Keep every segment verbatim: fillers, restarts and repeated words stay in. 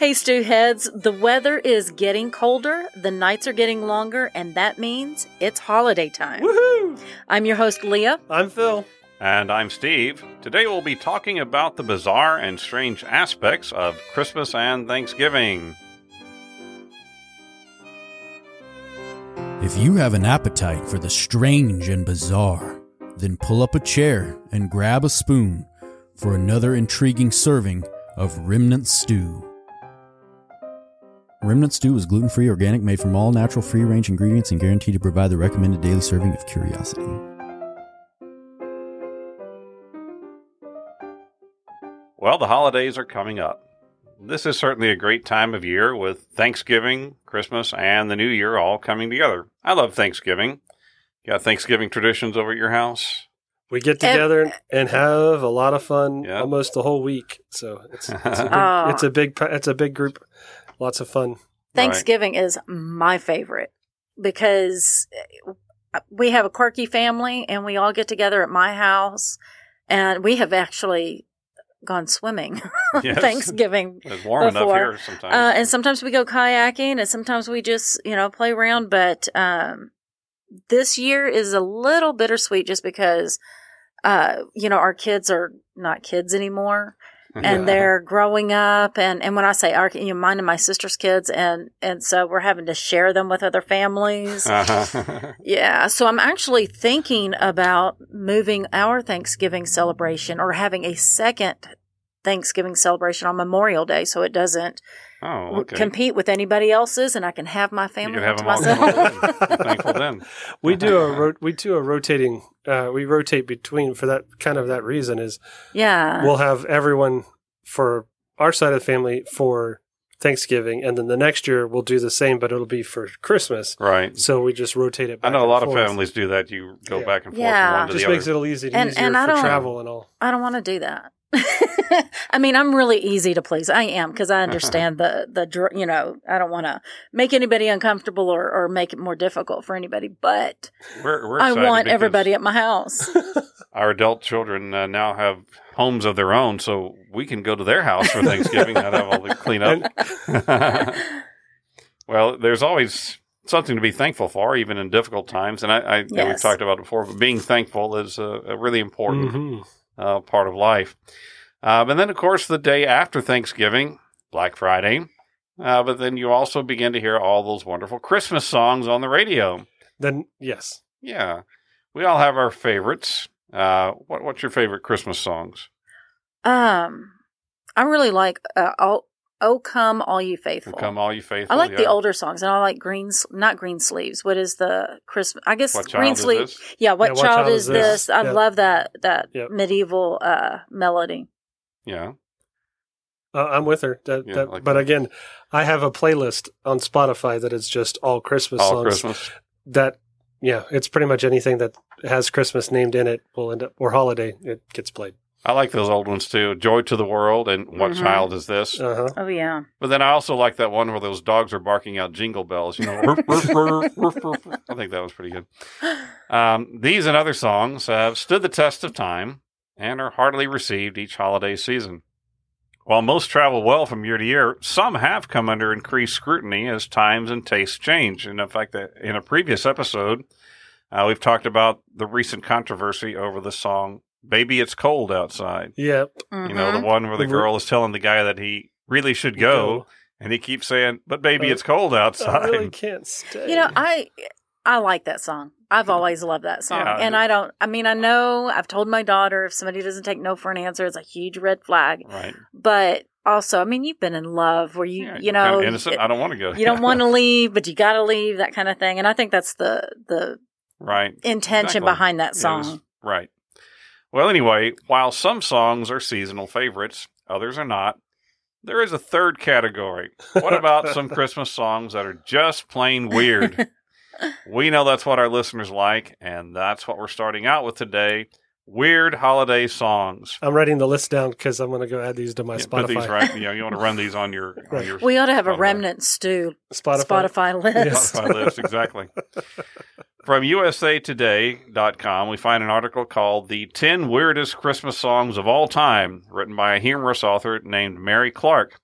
Hey, stew heads, the weather is getting colder, the nights are getting longer, and that means it's holiday time. Woohoo! I'm your host, Leah. I'm Phil. And I'm Steve. Today we'll be talking about the bizarre and strange aspects of Christmas and Thanksgiving. If you have an appetite for the strange and bizarre, then pull up a chair and grab a spoon for another intriguing serving of Remnant Stew. Remnant Stew is gluten-free, organic, made from all natural, free-range ingredients, and guaranteed to provide the recommended daily serving of curiosity. Well, the holidays are coming up. This is certainly a great time of year, with Thanksgiving, Christmas, and the New Year all coming together. I love Thanksgiving. You got Thanksgiving traditions over at your house? We get together and, and have a lot of fun yeah. almost the whole week. So it's, it's, a, big, it's a big it's a big group. Lots of fun. Thanksgiving right. is my favorite because we have a quirky family and we all get together at my house, and we have actually gone swimming yes. Thanksgiving. It's warm before. Enough here sometimes. Uh, and sometimes we go kayaking, and sometimes we just, you know, play around. But um, this year is a little bittersweet just because, uh, you know, our kids are not kids anymore. And yeah. they're growing up. And, and when I say our, you know, mine and my sister's kids, and, and so we're having to share them with other families. Uh-huh. yeah. So I'm actually thinking about moving our Thanksgiving celebration, or having a second Thanksgiving celebration on Memorial Day, so it doesn't oh, okay. compete with anybody else's, and I can have my family you can have to myself. Them all. Thankful then. We do a ro- we do a rotating uh, we rotate between for that kind of that reason is yeah we'll have everyone for our side of the family for Thanksgiving, and then the next year we'll do the same, but it'll be for Christmas. Right. So we just rotate it back. I know a lot forth. of families do that. You go yeah. back and forth yeah. from one to just the other. It just makes it a little easy to and, easier and for travel and all. I don't want to do that. I mean, I'm really easy to please. I am, because I understand the, the you know, I don't want to make anybody uncomfortable or, or make it more difficult for anybody, but we're, we're I want everybody at my house. Our adult children uh, now have homes of their own, so we can go to their house for Thanksgiving and have all the cleanup. Well, there's always something to be thankful for, even in difficult times. And I, I yes. know we've talked about it before, but being thankful is uh, really important. Mm-hmm. Uh, part of life. Uh, and then, of course, the day after Thanksgiving, Black Friday. Uh, but then you also begin to hear all those wonderful Christmas songs on the radio. Then, yes. Yeah. We all have our favorites. Uh, what, what's your favorite Christmas songs? Um, I really like uh, all... Oh, Come All You Faithful. Come All You Faithful. I like yeah. the older songs, and I like green, not green sleeves. What is the Christmas? I guess green sleeves. Yeah, what, yeah, what child, child is this? this? I yep. love that that yep. medieval uh, melody. Yeah, uh, I'm with her. That, yeah, that, like but that. Again, I have a playlist on Spotify that is just all Christmas all songs. Christmas. That yeah, it's pretty much anything that has Christmas named in it will end up, or holiday. It gets played. I like those old ones, too. Joy to the World and What mm-hmm. Child Is This? Uh-huh. Oh, yeah. But then I also like that one where those dogs are barking out jingle bells. You know, burp, burp, burp, burp, burp, burp. I think that was pretty good. Um, these and other songs have stood the test of time and are heartily received each holiday season. While most travel well from year to year, some have come under increased scrutiny as times and tastes change. And in fact, in a previous episode, uh, we've talked about the recent controversy over the song Baby, It's Cold Outside. Yep. Mm-hmm. You know, the one where the girl is telling the guy that he really should go, and he keeps saying, but baby, I, it's cold outside. I really can't stay. You know, I I like that song. I've always loved that song. Yeah, and I, I don't, I mean, I know I've told my daughter if somebody doesn't take no for an answer, it's a huge red flag. Right. But also, I mean, you've been in love where you, yeah, you know. Kind of innocent. It, I don't want to go. You don't want to leave, but you got to leave, that kind of thing. And I think that's the, the right. intention exactly. behind that song. Yes. Right. Well, anyway, while some songs are seasonal favorites, others are not, there is a third category. What about some Christmas songs that are just plain weird? We know that's what our listeners like, and that's what we're starting out with today. Weird holiday songs. I'm writing the list down because I'm going to go add these to my yeah, Spotify. Put these right, you know, you want to run these on your. right. on your we ought to have Spotify. a Remnant Stew Spotify, Spotify list. Yes. Spotify list, exactly. From U S A Today dot com, we find an article called "The ten Weirdest Christmas Songs of All Time," written by a humorous author named Mary Clark.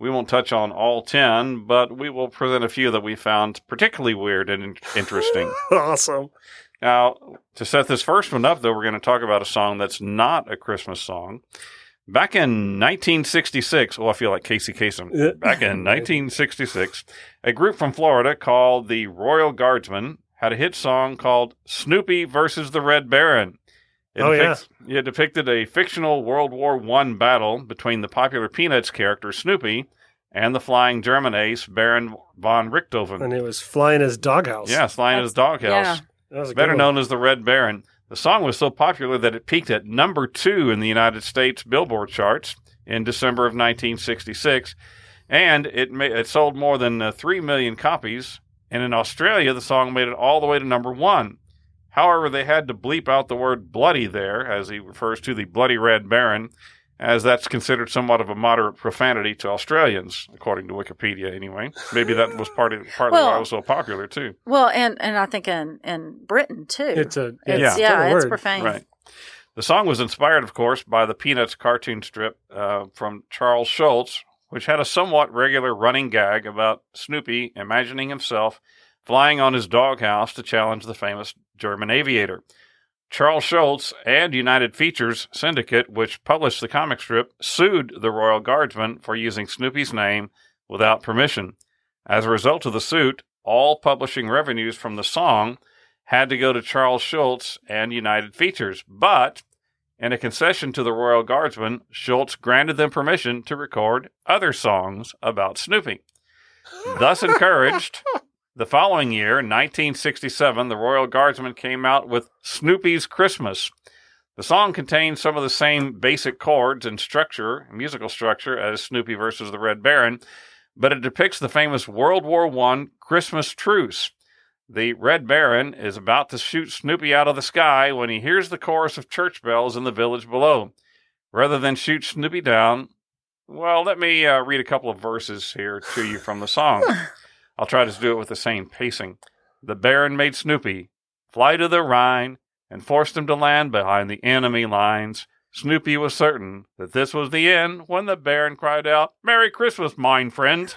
We won't touch on all ten, but we will present a few that we found particularly weird and interesting. Awesome. Now, to set this first one up, though, we're going to talk about a song that's not a Christmas song. Back in nineteen sixty-six, oh, I feel like Casey Kasem. Back in nineteen sixty-six, a group from Florida called the Royal Guardsmen had a hit song called Snoopy versus the Red Baron. It oh, depicts, yeah. It depicted a fictional World War One battle between the popular Peanuts character Snoopy and the flying German ace Baron von Richthofen. And it was flying his doghouse. Yeah, flying That's, his doghouse. Yeah. Better known as the Red Baron. The song was so popular that it peaked at number two in the United States Billboard charts in December of nineteen sixty-six, and it, ma- it sold more than uh, three million copies, and in Australia, the song made it all the way to number one. However, they had to bleep out the word bloody there, as he refers to the bloody Red Baron, as that's considered somewhat of a moderate profanity to Australians, according to Wikipedia anyway. Maybe that was part of, partly well, why it was so popular, too. Well, and, and I think in, in Britain, too. It's a it's, yeah, yeah it's, it's profane. Right. The song was inspired, of course, by the Peanuts cartoon strip uh, from Charles Schulz, which had a somewhat regular running gag about Snoopy imagining himself flying on his doghouse to challenge the famous German aviator. Charles Schulz and United Features Syndicate, which published the comic strip, sued the Royal Guardsmen for using Snoopy's name without permission. As a result of the suit, all publishing revenues from the song had to go to Charles Schulz and United Features, but in a concession to the Royal Guardsmen, Schulz granted them permission to record other songs about Snoopy. Thus encouraged, the following year, nineteen sixty-seven, the Royal Guardsmen came out with Snoopy's Christmas. The song contains some of the same basic chords and structure, musical structure, as Snoopy versus the Red Baron, but it depicts the famous World War One Christmas truce. The Red Baron is about to shoot Snoopy out of the sky when he hears the chorus of church bells in the village below. Rather than shoot Snoopy down, well, let me uh, read a couple of verses here to you from the song. I'll try to do it with the same pacing. The Baron made Snoopy fly to the Rhine and forced him to land behind the enemy lines. Snoopy was certain that this was the end when the Baron cried out, "Merry Christmas, mine friend."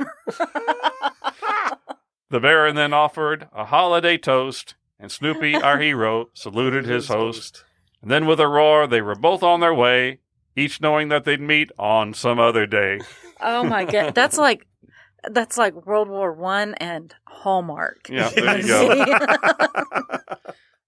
The Baron then offered a holiday toast, and Snoopy, our hero, saluted his host. And then with a roar, they were both on their way, each knowing that they'd meet on some other day. Oh, my God. That's like... That's like World War One and Hallmark. Yeah, there you go.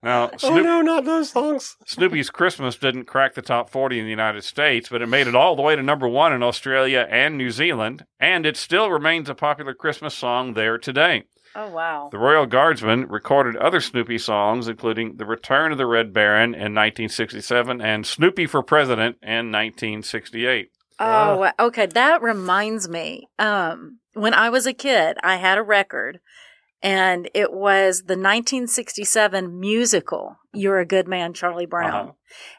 Now, Snoop- oh, no, not those songs. Snoopy's Christmas didn't crack the top forty in the United States, but it made it all the way to number one in Australia and New Zealand, and it still remains a popular Christmas song there today. Oh, wow. The Royal Guardsmen recorded other Snoopy songs, including The Return of the Red Baron in nineteen sixty-seven and Snoopy for President in nineteen sixty-eight. Oh, okay. That reminds me. Um, when I was a kid, I had a record, and it was the nineteen sixty-seven musical, You're a Good Man, Charlie Brown. Uh-huh.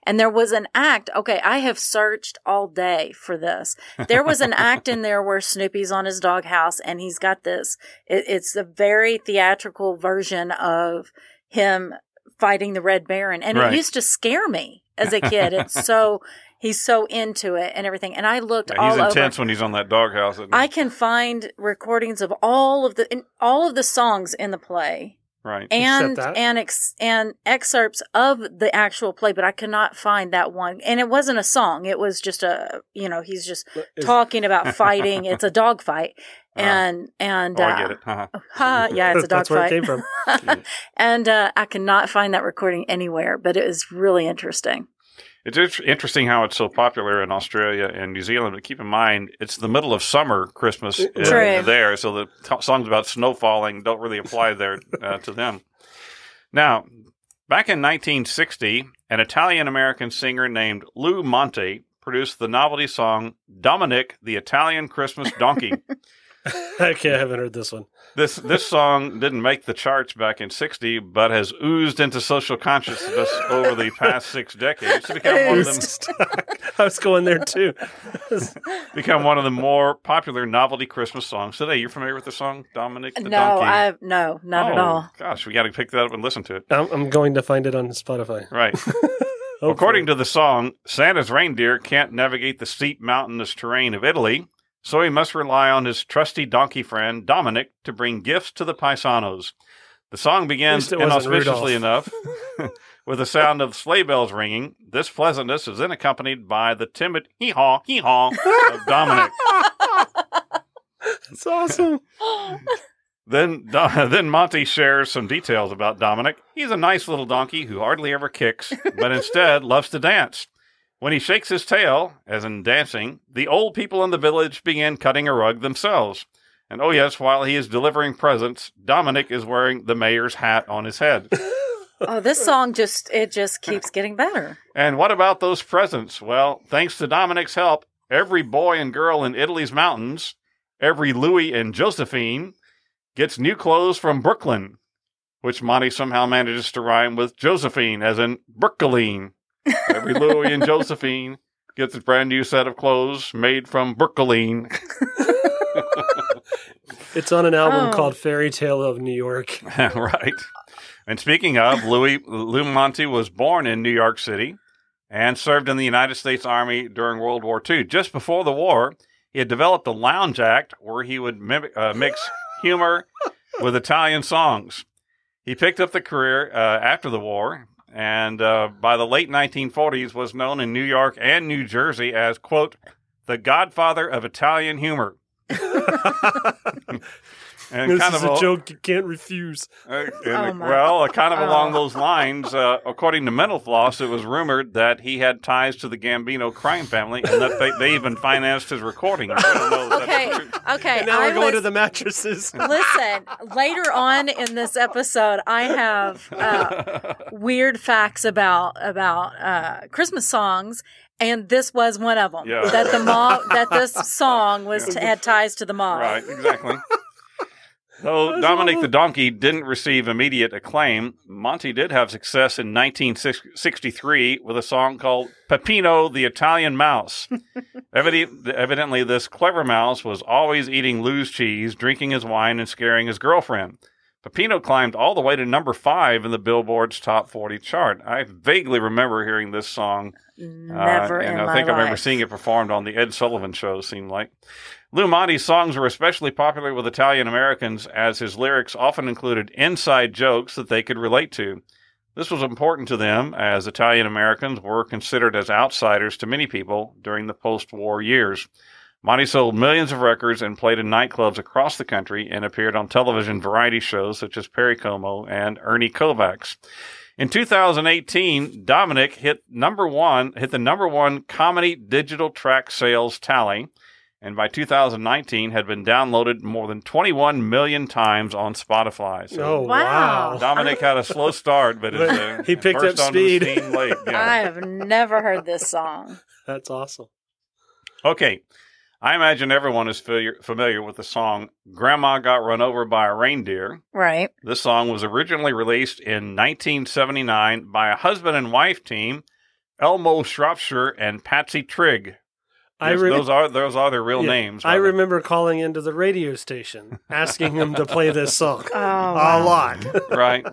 And there was an act. Okay, I have searched all day for this. There was an act in there where Snoopy's on his doghouse, and he's got this. It, it's a very theatrical version of him fighting the Red Baron. And right. It used to scare me as a kid. It's so... He's so into it and everything. And I looked yeah, all over. He's intense when he's on that doghouse. I can find recordings of all of the in, all of the songs in the play. Right. And and, ex, and excerpts of the actual play, but I could not find that one. And it wasn't a song. It was just a, you know, he's just is, talking about fighting. It's a dog fight. And, uh, and, oh, uh, I get it. Uh-huh. Uh, yeah, it's a dog That's fight. That's where it came from. and uh, I could not find that recording anywhere, but it was really interesting. It's interesting how it's so popular in Australia and New Zealand, but keep in mind, it's the middle of summer Christmas in, there, so the t- songs about snow falling don't really apply there uh, to them. Now, back in nineteen sixty, an Italian-American singer named Lou Monte produced the novelty song Dominic the Italian Christmas Donkey. Okay, I haven't heard this one. This this song didn't make the charts back in sixty, but has oozed into social consciousness over the past six decades. It's become one of them, I was going there too. become one of the more popular novelty Christmas songs today. You're familiar with the song Dominic the no, Donkey? I, no, not oh, at all. Gosh, we got to pick that up and listen to it. I'm, I'm going to find it on Spotify. Right. According to the song, Santa's reindeer can't navigate the steep mountainous terrain of Italy. so he must rely on his trusty donkey friend, Dominic, to bring gifts to the paisanos. The song begins inauspiciously enough with the sound of sleigh bells ringing. This pleasantness is then accompanied by the timid hee-haw, hee-haw of Dominic. That's awesome. Then uh, then Monty shares some details about Dominic. He's a nice little donkey who hardly ever kicks, but instead loves to dance. When he shakes his tail, as in dancing, the old people in the village begin cutting a rug themselves. And oh yes, while he is delivering presents, Dominic is wearing the mayor's hat on his head. Oh, this song just, it just keeps getting better. And what about those presents? Well, thanks to Dominic's help, every boy and girl in Italy's mountains, every Louis and Josephine, gets new clothes from Brooklyn, which Monty somehow manages to rhyme with Josephine, as in Brooklyn. Every Louis and Josephine gets a brand new set of clothes made from Brooklyn. It's on an album oh. called Fairy Tale of New York. Right. And speaking of, Louis, Lou Monte was born in New York City and served in the United States Army during World War Two. Just before the war, he had developed a lounge act where he would mimic, uh, mix humor with Italian songs. He picked up the career uh, after the war and uh, by the late nineteen forties was known in New York and New Jersey as, quote, the godfather of Italian humor. And this kind is of a, a joke you can't refuse. Uh, oh the, well, uh, kind of oh. along those lines, uh, according to Mentalfloss, it was rumored that he had ties to the Gambino crime family and that they, they even financed his recording. I don't know okay, okay. And now I we're going was, to the mattresses. Listen, later on in this episode, I have uh, weird facts about about uh, Christmas songs. And this was one of them. Yeah. That the mob, that this song was yeah. to, had ties to the mob. Right, exactly. Though Dominic the Donkey didn't receive immediate acclaim, Monty did have success in nineteen sixty-three with a song called Pepino the Italian Mouse. Evident, evidently, this clever mouse was always eating Lou's cheese, drinking his wine, and scaring his girlfriend. Pepino climbed all the way to number five in the Billboard's Top forty chart. I vaguely remember hearing this song. Never uh, and in I my think life. I remember seeing it performed on the Ed Sullivan Show, seemed like. Lou Monte's songs were especially popular with Italian Americans, as his lyrics often included inside jokes that they could relate to. This was important to them, as Italian Americans were considered as outsiders to many people during the post-war years. Monte sold millions of records and played in nightclubs across the country and appeared on television variety shows such as Perry Como and Ernie Kovacs. In two thousand eighteen, Dominic hit number one, hit the number one comedy digital track sales tally, and by two thousand nineteen had been downloaded more than twenty-one million times on Spotify. So oh, wow. Dominic had a slow start, but it, uh, he picked up speed. Late, yeah. I have never heard this song. That's awesome. Okay. I imagine everyone is familiar with the song Grandma Got Run Over by a Reindeer. Right. This song was originally released in nineteen seventy-nine by a husband and wife team, Elmo Shropshire and Patsy Trigg. I re- those are those are their real yeah, names. I remember calling into the radio station asking them to play this song oh, wow. a lot. Right.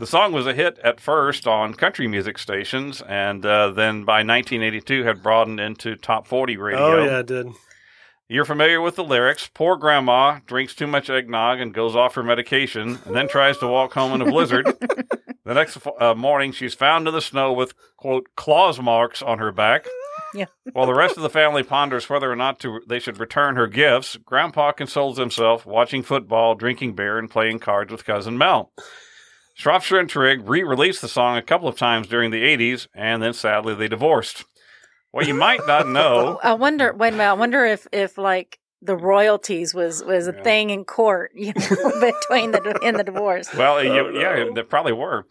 The song was a hit at first on country music stations, and uh, then by nineteen eighty-two had broadened into top forty radio. Oh, yeah, it did. You're familiar with the lyrics. Poor grandma drinks too much eggnog and goes off her medication, and then tries to walk home in a blizzard. The next uh, morning, she's found in the snow with, quote, claws marks on her back. Yeah. While the rest of the family ponders whether or not to they should return her gifts, Grandpa consoles himself, watching football, drinking beer, and playing cards with Cousin Mel. Shropshire and Trigg re-released the song a couple of times during the eighties, and then sadly they divorced. Well, you might not know. I wonder. Wait a minute. I wonder if, if like the royalties was, was a yeah. thing in court, you know, between the in the divorce. Well, oh, you, no. yeah, they probably were.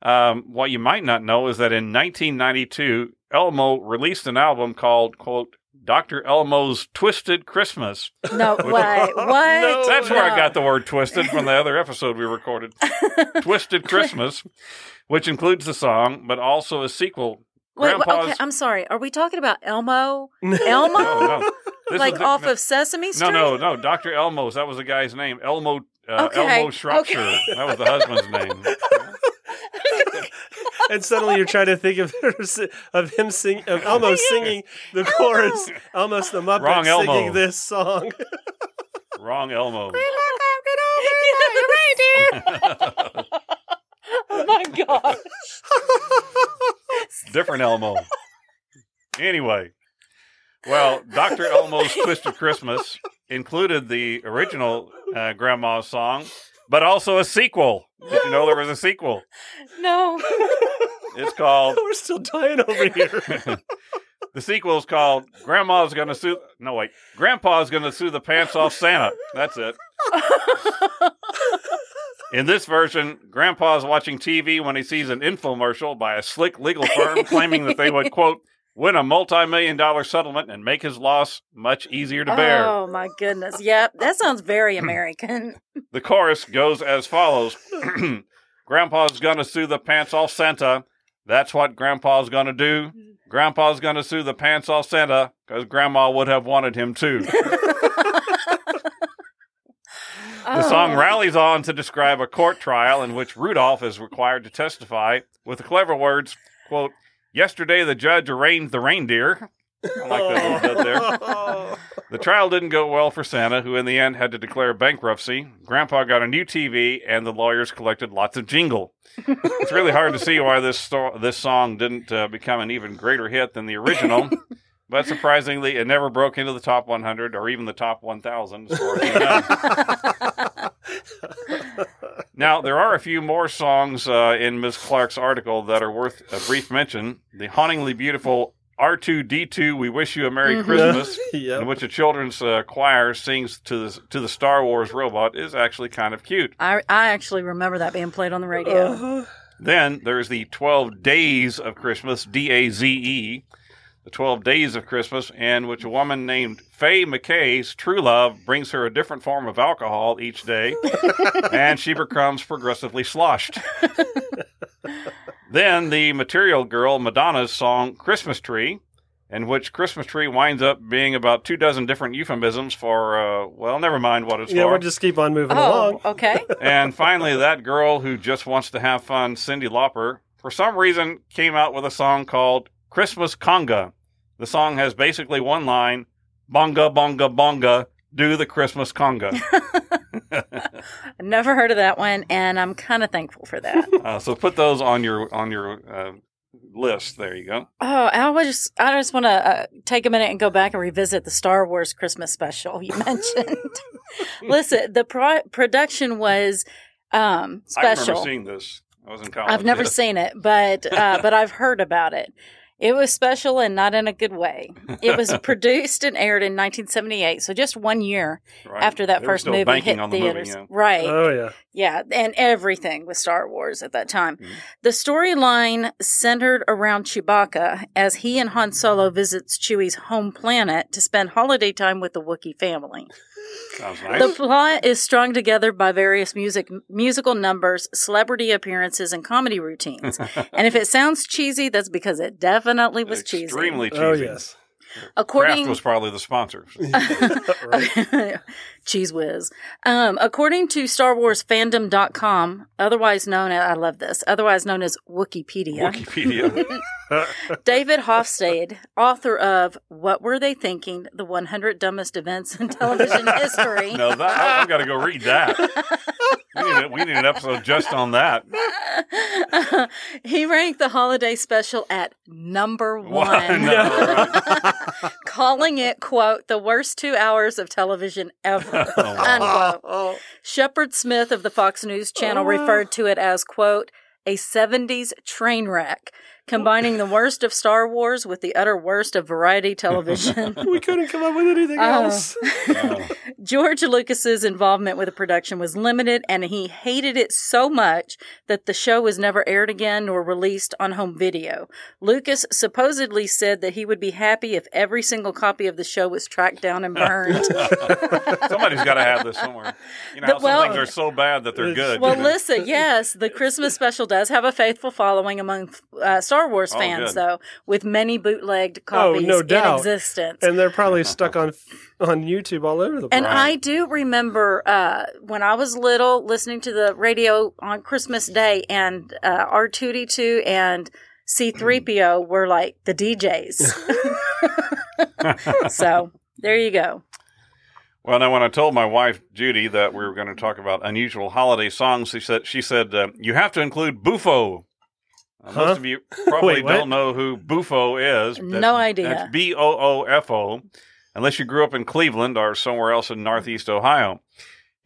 Um, what you might not know is that in nineteen ninety-two, Elmo released an album called, quote, Doctor Elmo's Twisted Christmas. No, wait, what? No, that's no. where I got the word twisted from the other episode we recorded. Twisted Christmas, which includes the song, but also a sequel. Wait, wait, okay, I'm sorry. Are we talking about Elmo? Elmo? No, no. This like the, off no, of Sesame Street? No, no, no. Doctor Elmo's. That was the guy's name. Elmo, uh, okay. Elmo Shropshire. Okay. That was the husband's name. and suddenly you're trying to think of of him singing, of Elmo singing the Elmo. chorus, almost the Muppets Wrong Elmo. singing this song. Wrong Elmo. Oh my gosh. Different Elmo. Anyway, well, Doctor Elmo's Twisted Christmas included the original uh, Grandma's song, but also a sequel. Did you know there was a sequel? No. It's called... We're still dying over here. The sequel is called Grandma's Gonna Sue... No, wait. Grandpa's Gonna Sue the Pants Off Santa. That's it. In this version, Grandpa's watching T V when he sees an infomercial by a slick legal firm claiming that they would, quote, win a multi-million dollar settlement and make his loss much easier to bear. Oh, my goodness. Yep, that sounds very American. The chorus goes as follows. Grandpa's gonna sue the pants off Santa. That's what Grandpa's gonna do. Grandpa's gonna sue the pants off Santa because Grandma would have wanted him too. The song rallies on to describe a court trial in which Rudolph is required to testify with the clever words, quote, yesterday the judge arraigned the reindeer. I like that little bit there. The trial didn't go well for Santa, who in the end had to declare bankruptcy. Grandpa got a new T V, and the lawyers collected lots of jingle. It's really hard to see why this sto- this song didn't uh, become an even greater hit than the original. But surprisingly, it never broke into the top one hundred or even the top one thousand. Now, there are a few more songs uh, in Miz Clark's article that are worth a brief mention. The hauntingly beautiful R two D two, We Wish You a Merry mm-hmm. Christmas, yep. in which a children's uh, choir sings to the, to the Star Wars robot, is actually kind of cute. I, I actually remember that being played on the radio. Uh-huh. Then there's the twelve Days of Christmas, D A Z E. The twelve Days of Christmas, in which a woman named Faye McKay's true love brings her a different form of alcohol each day, and she becomes progressively sloshed. Then the Material Girl Madonna's song, Christmas Tree, in which Christmas Tree winds up being about two dozen different euphemisms for, uh, well, never mind what it's yeah, for. Yeah, we'll just keep on moving oh, along. Okay. And finally, that girl who just wants to have fun, Cyndi Lauper, for some reason came out with a song called Christmas Conga. The song has basically one line, bonga, bonga, bonga, do the Christmas conga. Never heard of that one, and I'm kind of thankful for that. Uh, so put those on your on your uh, list. There you go. Oh, I was just, I just want to uh, take a minute and go back and revisit the Star Wars Christmas special you mentioned. Listen, the pro- production was um, special. I remember seeing this. I was in college. I've never yeah. seen it, but uh, but I've heard about it. It was special and not in a good way. It was produced and aired in nineteen seventy-eight, so just one year right. after that they first movie hit the theaters. Movie, yeah. Right. Oh, yeah. Yeah, and everything with Star Wars at that time. Mm-hmm. The storyline centered around Chewbacca as he and Han Solo visits Chewie's home planet to spend holiday time with the Wookiee family. Sounds nice. The plot is strung together by various music, musical numbers, celebrity appearances, and comedy routines. And if it sounds cheesy, that's because it definitely Definitely was Extremely cheesy. Extremely cheesy. Oh, yes. According... Kraft was probably the sponsor. Cheese whiz. Um, according to Star Wars Fandom dot com, otherwise known as, I love this, otherwise known as Wikipedia. Wikipedia. David Hofstede, author of What Were They Thinking? The one hundred Dumbest Events in Television History. No, that, I've got to go read that. We need, a, we need an episode just on that. Uh, he ranked the holiday special at number one. Number one. Calling it, quote, the worst two hours of television ever, unquote. Oh. Shepard Smith of the Fox News Channel oh. referred to it as, quote, a seventies train wreck, combining the worst of Star Wars with the utter worst of variety television. We couldn't come up with anything uh, else. Wow. George Lucas's involvement with the production was limited, and he hated it so much that the show was never aired again nor released on home video. Lucas supposedly said that he would be happy if every single copy of the show was tracked down and burned. Somebody's got to have this somewhere. You know, the, how some well, things are so bad that they're good. Well, you know? Listen, yes, the Christmas special does have a faithful following among uh, Star Star Wars All fans, good. though, with many bootlegged copies oh, no doubt. in existence. And they're probably stuck on on YouTube all over the place. And I do remember uh, when I was little listening to the radio on Christmas Day, and uh, R two D two and C three P O were like the D Js. So there you go. Well, now, when I told my wife, Judy, that we were going to talk about unusual holiday songs, she said, she said uh, you have to include Bufo. Uh, huh? Most of you probably Wait, don't know who Bufo is. That's, no idea. That's B O O F O, unless you grew up in Cleveland or somewhere else in Northeast Ohio.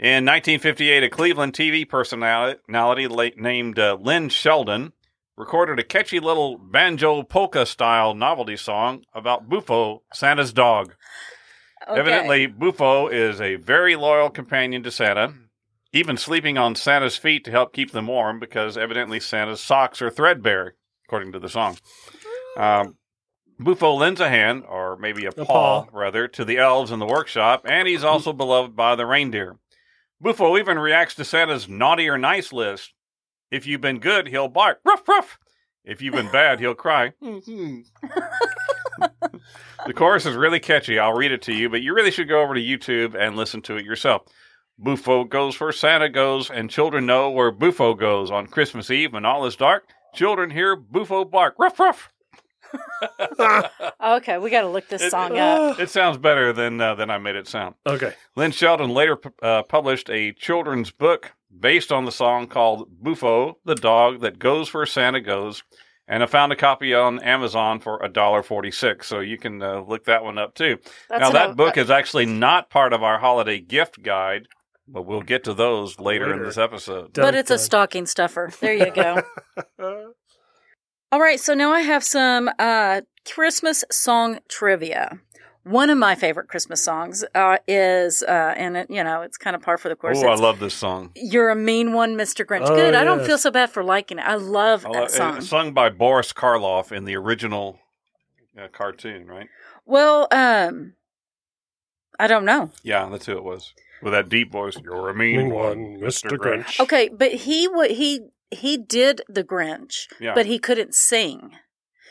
In nineteen fifty-eight, a Cleveland T V personality late named uh, Lynn Sheldon recorded a catchy little banjo polka-style novelty song about Bufo, Santa's dog. Okay. Evidently, Bufo is a very loyal companion to Santa, even sleeping on Santa's feet to help keep them warm, because evidently Santa's socks are threadbare, according to the song. Um, Bufo lends a hand, or maybe a, a paw, paw, rather, to the elves in the workshop, and he's also beloved by the reindeer. Bufo even reacts to Santa's naughty or nice list. If you've been good, he'll bark, ruff, ruff. If you've been bad, he'll cry. The chorus is really catchy. I'll read it to you, but you really should go over to YouTube and listen to it yourself. Bufo goes where Santa goes, and children know where Bufo goes. On Christmas Eve, when all is dark, children hear Bufo bark. Ruff, ruff. Okay, we got to look this it, song up. It sounds better than uh, than I made it sound. Okay. Lynn Sheldon later p- uh, published a children's book based on the song called Bufo, the Dog That Goes Where Santa Goes. And I found a copy on Amazon for one dollar and forty-six cents, so you can uh, look that one up, too. That's now, that book I, is actually not part of our holiday gift guide, but we'll get to those later, later. in this episode. But it's a stocking stuffer. There you go. All right, so now I have some uh, Christmas song trivia. One of my favorite Christmas songs uh, is, uh, and it, you know, it's kind of par for the course. Oh, I love this song. You're a Mean One, Mister Grinch. Oh, Good. Yes. I don't feel so bad for liking it. I love I that love, song. It's sung by Boris Karloff in the original uh, cartoon, right? Well, um, I don't know. Yeah, that's who it was. With that deep voice, you're a mean, mean one, Mister Grinch. Grinch. Okay, but he w- he he did the Grinch, yeah. but he couldn't sing.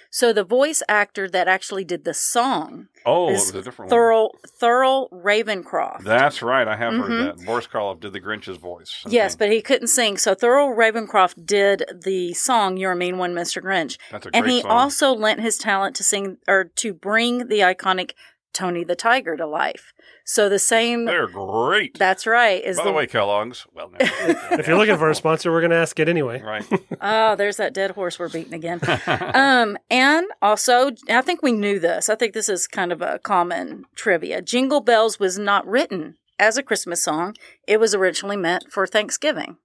So the voice actor that actually did the song oh, is it was a different Thurl, one. Thurl Ravenscroft. That's right. I have mm-hmm. heard that. Boris Karloff did the Grinch's voice. I yes, think. But he couldn't sing. So Thurl Ravenscroft did the song, You're a Mean One, Mister Grinch. That's a great And he song. also lent his talent to sing or to bring the iconic Tony the Tiger to life. So the same... They're great. That's right. Is By the, the way, Kellogg's... Well, no, if you're looking for a sponsor, we're going to ask it anyway. Right. Oh, there's that dead horse we're beating again. um, and also, I think we knew this. I think this is kind of a common trivia. Jingle Bells was not written as a Christmas song. It was originally meant for Thanksgiving.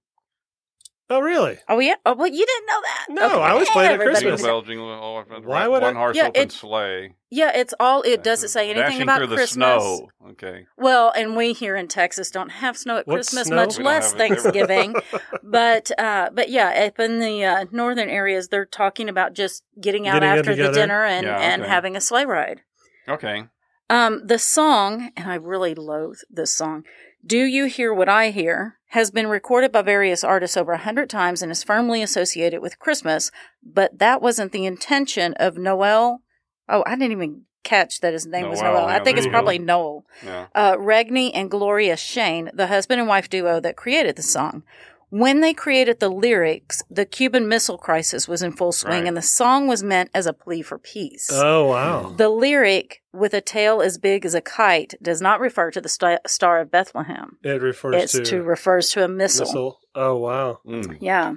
Oh, really? Oh, yeah? Oh, well, you didn't know that. No, okay. I always play it at Christmas. Jingle bell, jingle bell, oh, Why would One I? horse yeah, open it, sleigh. Yeah, it's all, it doesn't say anything about through Christmas. The snow. Okay. Well, and we here in Texas don't have snow at what Christmas, snow? much less Thanksgiving. but, uh, but yeah, up in the uh, northern areas, they're talking about just getting out getting after the dinner and, yeah, okay. and having a sleigh ride. Okay. Um, the song, and I really loathe this song, Do You Hear What I Hear, has been recorded by various artists over one hundred times and is firmly associated with Christmas, but that wasn't the intention of Noel. Oh, I didn't even catch that his name Noel, was Noel. I think it's probably Noel. Yeah. Uh, Regney and Gloria Shane, the husband and wife duo that created the song. When they created the lyrics, the Cuban Missile Crisis was in full swing, right. and the song was meant as a plea for peace. Oh, wow. The lyric, with a tail as big as a kite, does not refer to the st- Star of Bethlehem. It refers it's to... It to, refers to a missile. missile. Oh, wow. Mm. Yeah.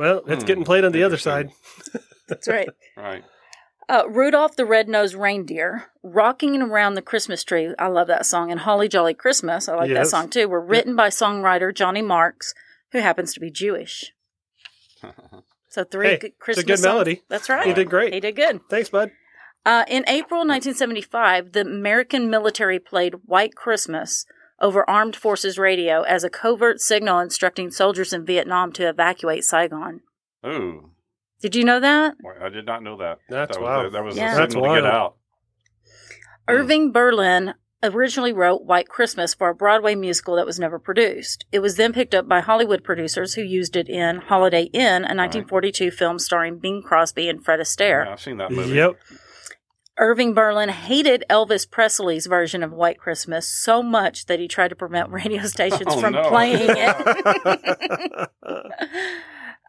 Well, it's mm. getting played on the other side. That's right. Right. Uh, Rudolph the Red-Nosed Reindeer, Rocking Around the Christmas Tree, I love that song, and Holly Jolly Christmas, I like yes. that song too, were written by songwriter Johnny Marks, who happens to be Jewish. So three hey, good Christmas it's a good melody. Songs. That's right. He did great. He did good. Thanks, bud. Uh, in April nineteen seventy-five, the American military played White Christmas over Armed Forces radio as a covert signal instructing soldiers in Vietnam to evacuate Saigon. Ooh. Did you know that? Boy, I did not know that. That's that was, wow. That was yeah. a signal That's to wild. get out. Irving Berlin originally wrote White Christmas for a Broadway musical that was never produced. It was then picked up by Hollywood producers who used it in Holiday Inn, a nineteen forty-two right. film starring Bing Crosby and Fred Astaire. Yeah, I've seen that movie. Yep. Irving Berlin hated Elvis Presley's version of White Christmas so much that he tried to prevent radio stations oh, from no. playing it.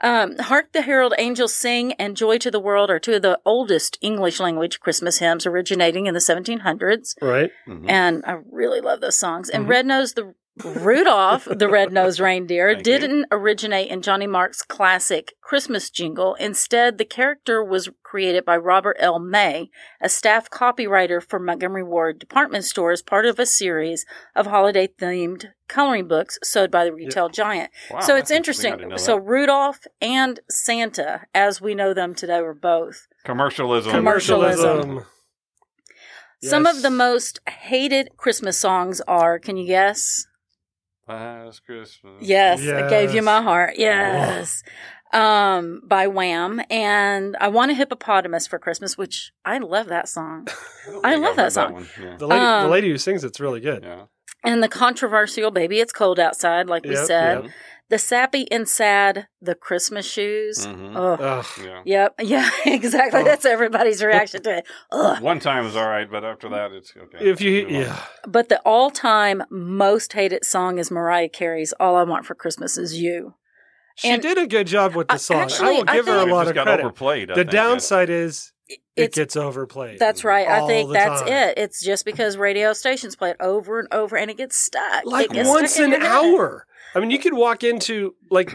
um, Hark the Herald Angels Sing and Joy to the World are two of the oldest English-language Christmas hymns originating in the seventeen hundreds. Right. Mm-hmm. And I really love those songs. And mm-hmm. Red Nose the Rudolph, the Red-Nosed Reindeer, Thank didn't you. originate in Johnny Marks' classic Christmas jingle. Instead, the character was created by Robert L. May, a staff copywriter for Montgomery Ward Department Store, as part of a series of holiday-themed coloring books sold by the retail yep. giant. Wow, so it's interesting. So that. Rudolph and Santa, as we know them today, were both. Commercialism. Commercialism. Commercialism. Yes. Some of the most hated Christmas songs are, can you guess? Last Christmas. Yes, yes. I gave you my heart. Yes. Um, by Wham. And I Want a Hippopotamus for Christmas, which I love that song. I, I love that song. That one. Yeah. The, lady, um, the lady who sings it's really good. Yeah. And the controversial Baby It's Cold Outside, like yep, we said. Yep. The sappy and sad, the Christmas shoes. Mm-hmm. Ugh. Yeah. Yep. Yeah, exactly. Ugh. That's everybody's reaction to it. Ugh. One time is all right, but after that, it's okay. If you, yeah. But the all-time most hated song is Mariah Carey's All I Want for Christmas Is You. She and did a good job with the song. Actually, I will give I her a lot of credit. Overplayed, the think, downside yeah. is... It it's, gets overplayed. That's right. I think that's time. it. It's just because radio stations play it over and over, and it gets stuck. Like gets once stuck an hour. Head. I mean, you could walk into like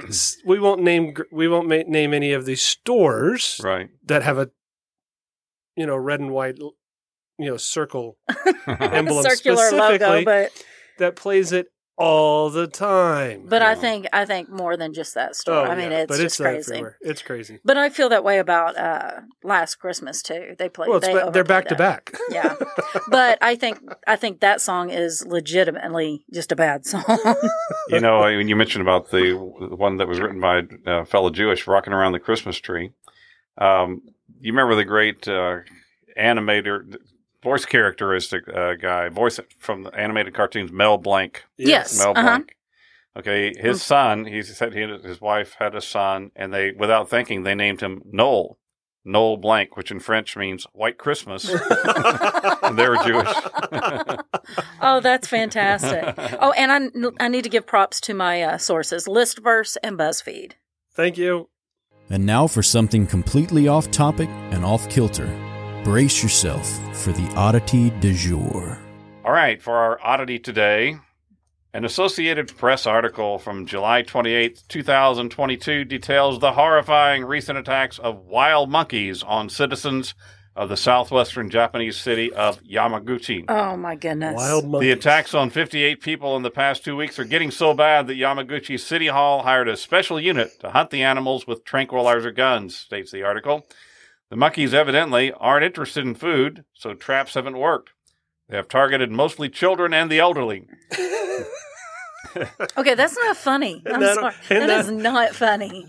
we won't name we won't ma- name any of these stores right. that have a you know red and white you know circle emblem circular logo, but that plays it all the time. But yeah. I think I think more than just that story. Oh, I mean, yeah. it's but just it's crazy. Everywhere. It's crazy. But I feel that way about uh, Last Christmas too. They play. Well, they ba- they're back it. to back. Yeah, but I think I think that song is legitimately just a bad song. You know, when you mentioned about the one that was written by a fellow Jewish, "Rocking Around the Christmas Tree," um, you remember the great uh, animator. Voice characteristic uh, guy, voice from the animated cartoons, Mel Blanc. Yes. Mel uh-huh. Blanc. Okay, his son, he said he and his wife had a son, and they, without thinking, they named him Noel. Noel Blanc, which in French means White Christmas. They were Jewish. Oh, that's fantastic. Oh, and I, I need to give props to my uh, sources, Listverse and BuzzFeed. Thank you. And now for something completely off topic and off kilter. Brace yourself for the oddity du jour. All right, for our oddity today, an Associated Press article from July twenty-eighth, twenty twenty-two details the horrifying recent attacks of wild monkeys on citizens of the southwestern Japanese city of Yamaguchi. Oh, my goodness. Wild monkeys. The attacks on fifty-eight people in the past two weeks are getting so bad that Yamaguchi City Hall hired a special unit to hunt the animals with tranquilizer guns, states the article. The monkeys evidently aren't interested in food, so traps haven't worked. They have targeted mostly children and the elderly. Okay, that's not funny. I'm that, sorry. That, that is not funny.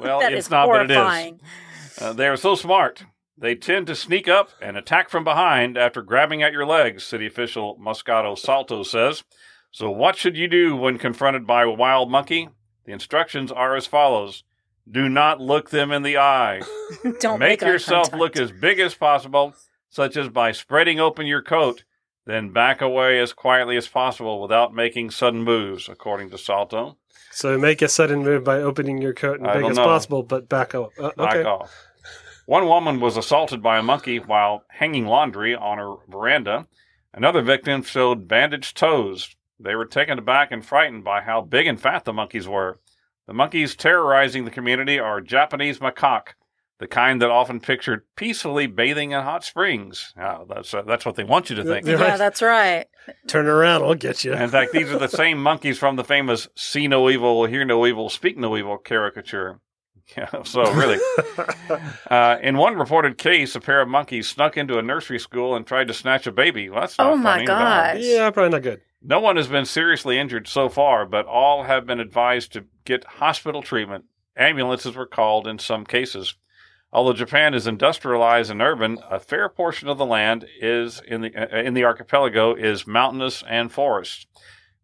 Well, that it's is not, horrifying. But it is. Uh, they are so smart. They tend to sneak up and attack from behind after grabbing at your legs, city official Moscato Salto says. So what should you do when confronted by a wild monkey? The instructions are as follows. Do not look them in the eye. Don't make, make yourself look as big as possible, such as by spreading open your coat, then back away as quietly as possible without making sudden moves, according to Salto. So make a sudden move by opening your coat and I big as know. possible, but back off. Uh, back okay. off. One woman was assaulted by a monkey while hanging laundry on her veranda. Another victim showed bandaged toes. They were taken aback and frightened by how big and fat the monkeys were. The monkeys terrorizing the community are Japanese macaque, the kind that often pictured peacefully bathing in hot springs. Oh, that's uh, that's what they want you to think. Yeah, right. That's right. Turn around, I'll get you. In fact, these are the same monkeys from the famous "See No Evil, Hear No Evil, Speak No Evil" caricature. Yeah, so really. Uh, in one reported case, a pair of monkeys snuck into a nursery school and tried to snatch a baby. Well, that's not oh my funny, gosh. No. Yeah, probably not good. No one has been seriously injured so far, but all have been advised to get hospital treatment. Ambulances were called in some cases. Although Japan is industrialized and urban, a fair portion of the land is in the uh, in the archipelago is mountainous and forest.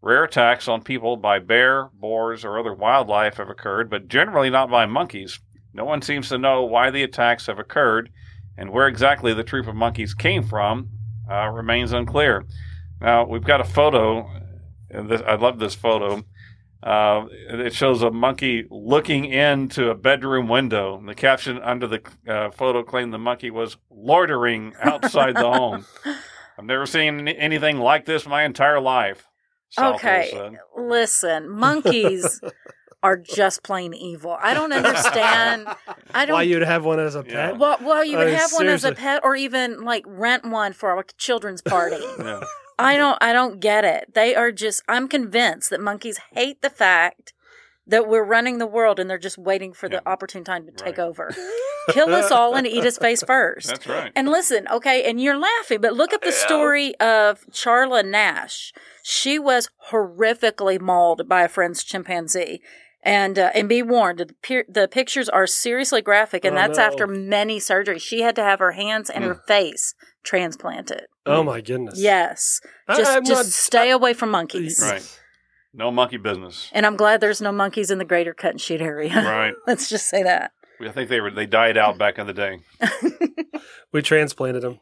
Rare attacks on people by bear, boars, or other wildlife have occurred, but generally not by monkeys. No one seems to know why the attacks have occurred, and where exactly the troop of monkeys came from uh, remains unclear. Now, we've got a photo, and this, I love this photo. Uh, it shows a monkey looking into a bedroom window. The caption under the uh, photo claimed the monkey was loitering outside the home. I've never seen anything like this in my entire life. South okay, Wilson. Listen, monkeys are just plain evil. I don't understand. I don't, why you'd have one as a pet? Yeah. Well, well, you would I mean, have seriously. one as a pet, or even like rent one for a children's party. Yeah. I don't I don't get it. They are just I'm convinced that monkeys hate the fact that we're running the world and they're just waiting for yeah. the opportune time to right. take over. Kill us all and eat us face first. That's right. And listen, okay, and you're laughing, but look at the story of Charla Nash. She was horrifically mauled by a friend's chimpanzee. And uh, and be warned, the, pe- the pictures are seriously graphic, and oh, that's no. after many surgeries. She had to have her hands and mm. her face transplanted. Oh, my goodness. Yes. I, just I'm just not, stay I, away from monkeys. Right. No monkey business. And I'm glad there's no monkeys in the greater cut and shoot area. Right. Let's just say that. I think they were they died out back in the day. We transplanted them.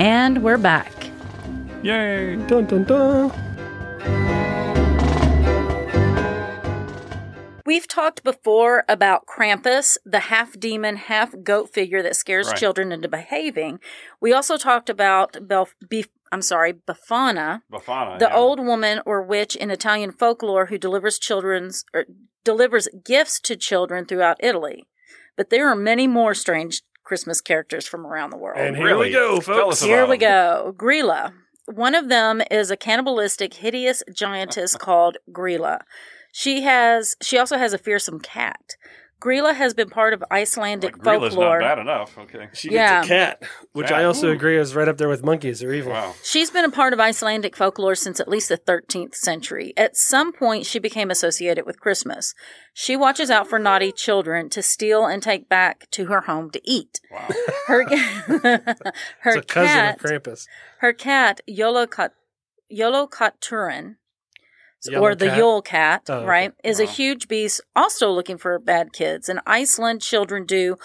And we're back. Yay. Dun, dun, dun. We've talked before about Krampus, the half-demon, half-goat figure that scares right. children into behaving. We also talked about Belf- Bef- I'm sorry, Befana, Befana the yeah. old woman or witch in Italian folklore who delivers children's or delivers gifts to children throughout Italy. But there are many more strange Christmas characters from around the world. And here really? we go, folks. Here we them. go. Grýla. One of them is a cannibalistic, hideous giantess called Grýla. She has. She also has a fearsome cat. Grýla has been part of Icelandic like, folklore. Grýla's not bad enough. Okay, she yeah. gets a cat, which cat. I also Ooh. agree is right up there with monkeys. They're evil. Wow. She's been a part of Icelandic folklore since at least the thirteenth century. At some point, she became associated with Christmas. She watches out for naughty children to steal and take back to her home to eat. Wow. Her, her it's a cousin cat, of Krampus. Her cat, Yule Cat, Yule Cat Turin. Yellow or the cat. Yule Cat, oh, right, okay. is wow. a huge beast also looking for bad kids. In Iceland, children do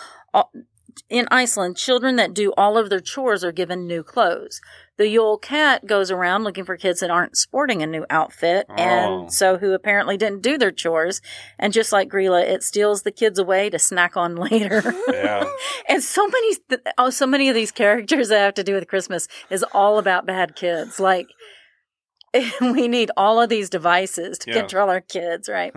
in Iceland, children that do all of their chores are given new clothes. The Yule Cat goes around looking for kids that aren't sporting a new outfit, oh. and so who apparently didn't do their chores. And just like Grýla, it steals the kids away to snack on later. Yeah. And so many, th- oh, so many of these characters that have to do with Christmas is all about bad kids, like. We need all of these devices to yeah. control our kids, right?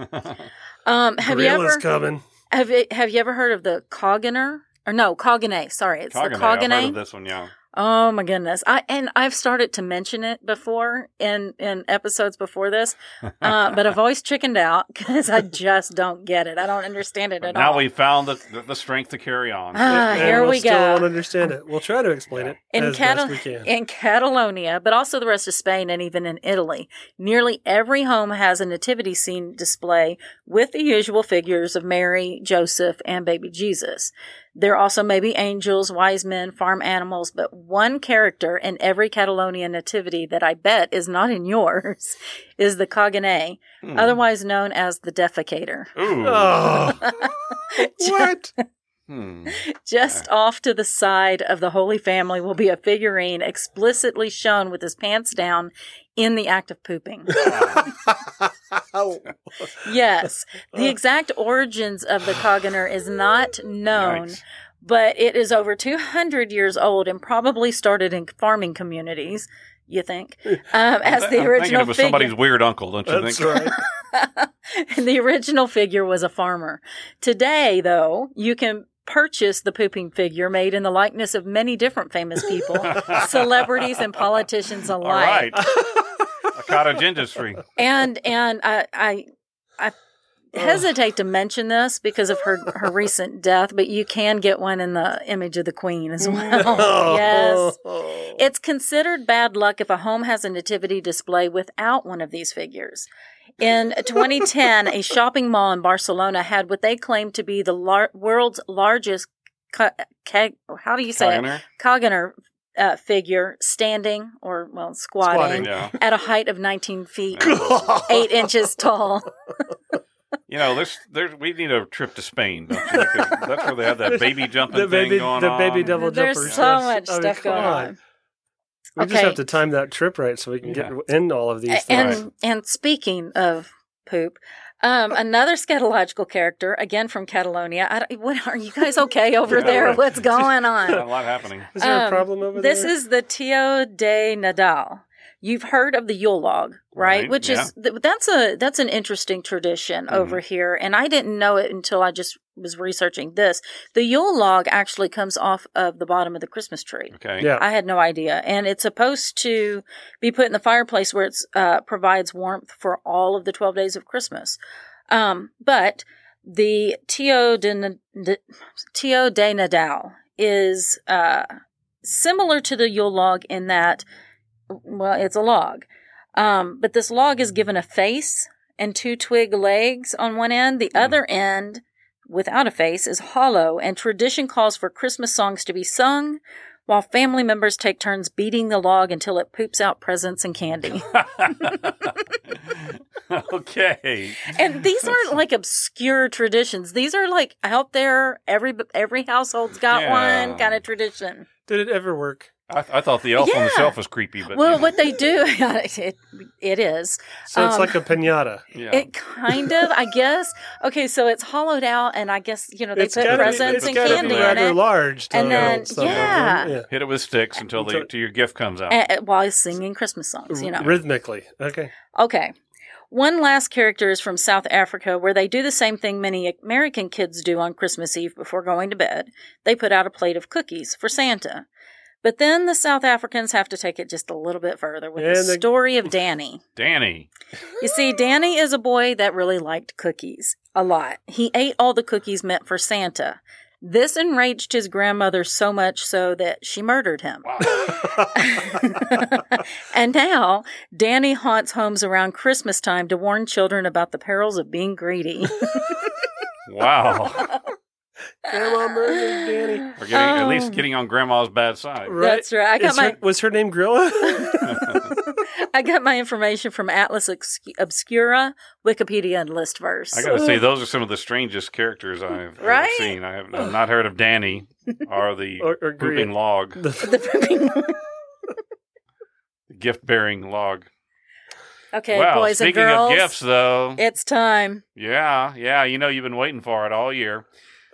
um, have Grýla's you ever coming. Have you, have you ever heard of the Caganer? Or no, Caganer. Sorry, it's Caganer. the Caganer. I've heard of this one, yeah. Oh my goodness! I and I've started to mention it before in, in episodes before this, uh, but I've always chickened out because I just don't get it. I don't understand it but at now all. Now we found the the strength to carry on. Ah, it, here we we'll go. Still don't understand it. We'll try to explain it in as Catal- best we can. In Catalonia, but also the rest of Spain and even in Italy, nearly every home has a nativity scene display with the usual figures of Mary, Joseph, and baby Jesus. There also may be angels, wise men, farm animals, but one character in every Catalonian nativity that I bet is not in yours is the Caganer, mm. otherwise known as the defecator. Ooh. Oh. What? Hmm. Just yeah. off to the side of the Holy Family will be a figurine explicitly shown with his pants down in the act of pooping. Yes. The exact origins of the Caganer is not known, Yikes. but it is over two hundred years old and probably started in farming communities, you think, um, as the I'm original thinking it was figure. Somebody's weird uncle, don't you That's think? That's right. And the original figure was a farmer. Today, though, you can purchase the pooping figure made in the likeness of many different famous people, celebrities, and politicians alike. All right. A cottage industry. And and I I, I hesitate to mention this because of her, her recent death, but you can get one in the image of the Queen as well. No. Yes. It's considered bad luck if a home has a nativity display without one of these figures. In twenty ten, a shopping mall in Barcelona had what they claimed to be the lar- world's largest Keg, how do you say Caganer? it? Caganer uh, figure standing, or, well, squatting, squatting yeah. at a height of nineteen feet, eight inches tall. You know, there's, there's, we need a trip to Spain, don't you? That's where they have that baby jumping the baby, thing going the on. The baby double jumpers. There's so yes. much I mean, stuff going on. on. We okay. just have to time that trip right so we can yeah. get in all of these things. And, and speaking of poop, um, another scatological character, again from Catalonia. I don't, what, are you guys okay over yeah, there? Right. What's going on? Not a lot happening. Is there um, a problem over this there? This is the Tio de Nadal. You've heard of the Yule log, right? right. Which yeah. is th- that's a that's an interesting tradition mm-hmm. over here, and I didn't know it until I just was researching this. The Yule log actually comes off of the bottom of the Christmas tree. Okay, yeah. I had no idea, and it's supposed to be put in the fireplace where it uh, provides warmth for all of the twelve days of Christmas. Um, but the Tio de N- de- Tio de Nadal is uh, similar to the Yule log in that. Well, it's a log. Um, but this log is given a face and two twig legs on one end. The mm. other end, without a face, is hollow, and tradition calls for Christmas songs to be sung while family members take turns beating the log until it poops out presents and candy. Okay. And these aren't like obscure traditions. These are like out there, every every household's got yeah. one kind of tradition. Did it ever work? I, th- I thought the elf yeah. on the shelf was creepy. But well, you know. What they do, it, it is. So um, it's like a piñata. Yeah. It kind of, I guess. Okay, so it's hollowed out, and I guess, you know, they it's put presents be, and candy in it. It's rather large. To and then, yeah. yeah. Hit it with sticks until, the, until your gift comes out. And, and, while singing Christmas songs, you know. Rhythmically. Okay. Okay. One last character is from South Africa, where they do the same thing many American kids do on Christmas Eve before going to bed. They put out a plate of cookies for Santa. But then the South Africans have to take it just a little bit further with and the story of Danny. Danny. You see, Danny is a boy that really liked cookies a lot. He ate all the cookies meant for Santa. This enraged his grandmother so much so that she murdered him. Wow. And now Danny haunts homes around Christmas time to warn children about the perils of being greedy. Wow. Grandma murdered Danny. Or getting, um, at least getting on Grandma's bad side. Right? That's right. I got Is my, her, was her name Grilla? I got my information from Atlas Obscura, Wikipedia, and Listverse. I got to say, those are some of the strangest characters I've right? ever seen. I have I've not heard of Danny or the or, or pooping log. The, the pooping log. Gift-bearing log. Okay, well, boys and girls. Speaking of gifts, though. It's time. Yeah, yeah. You know, you've been waiting for it all year.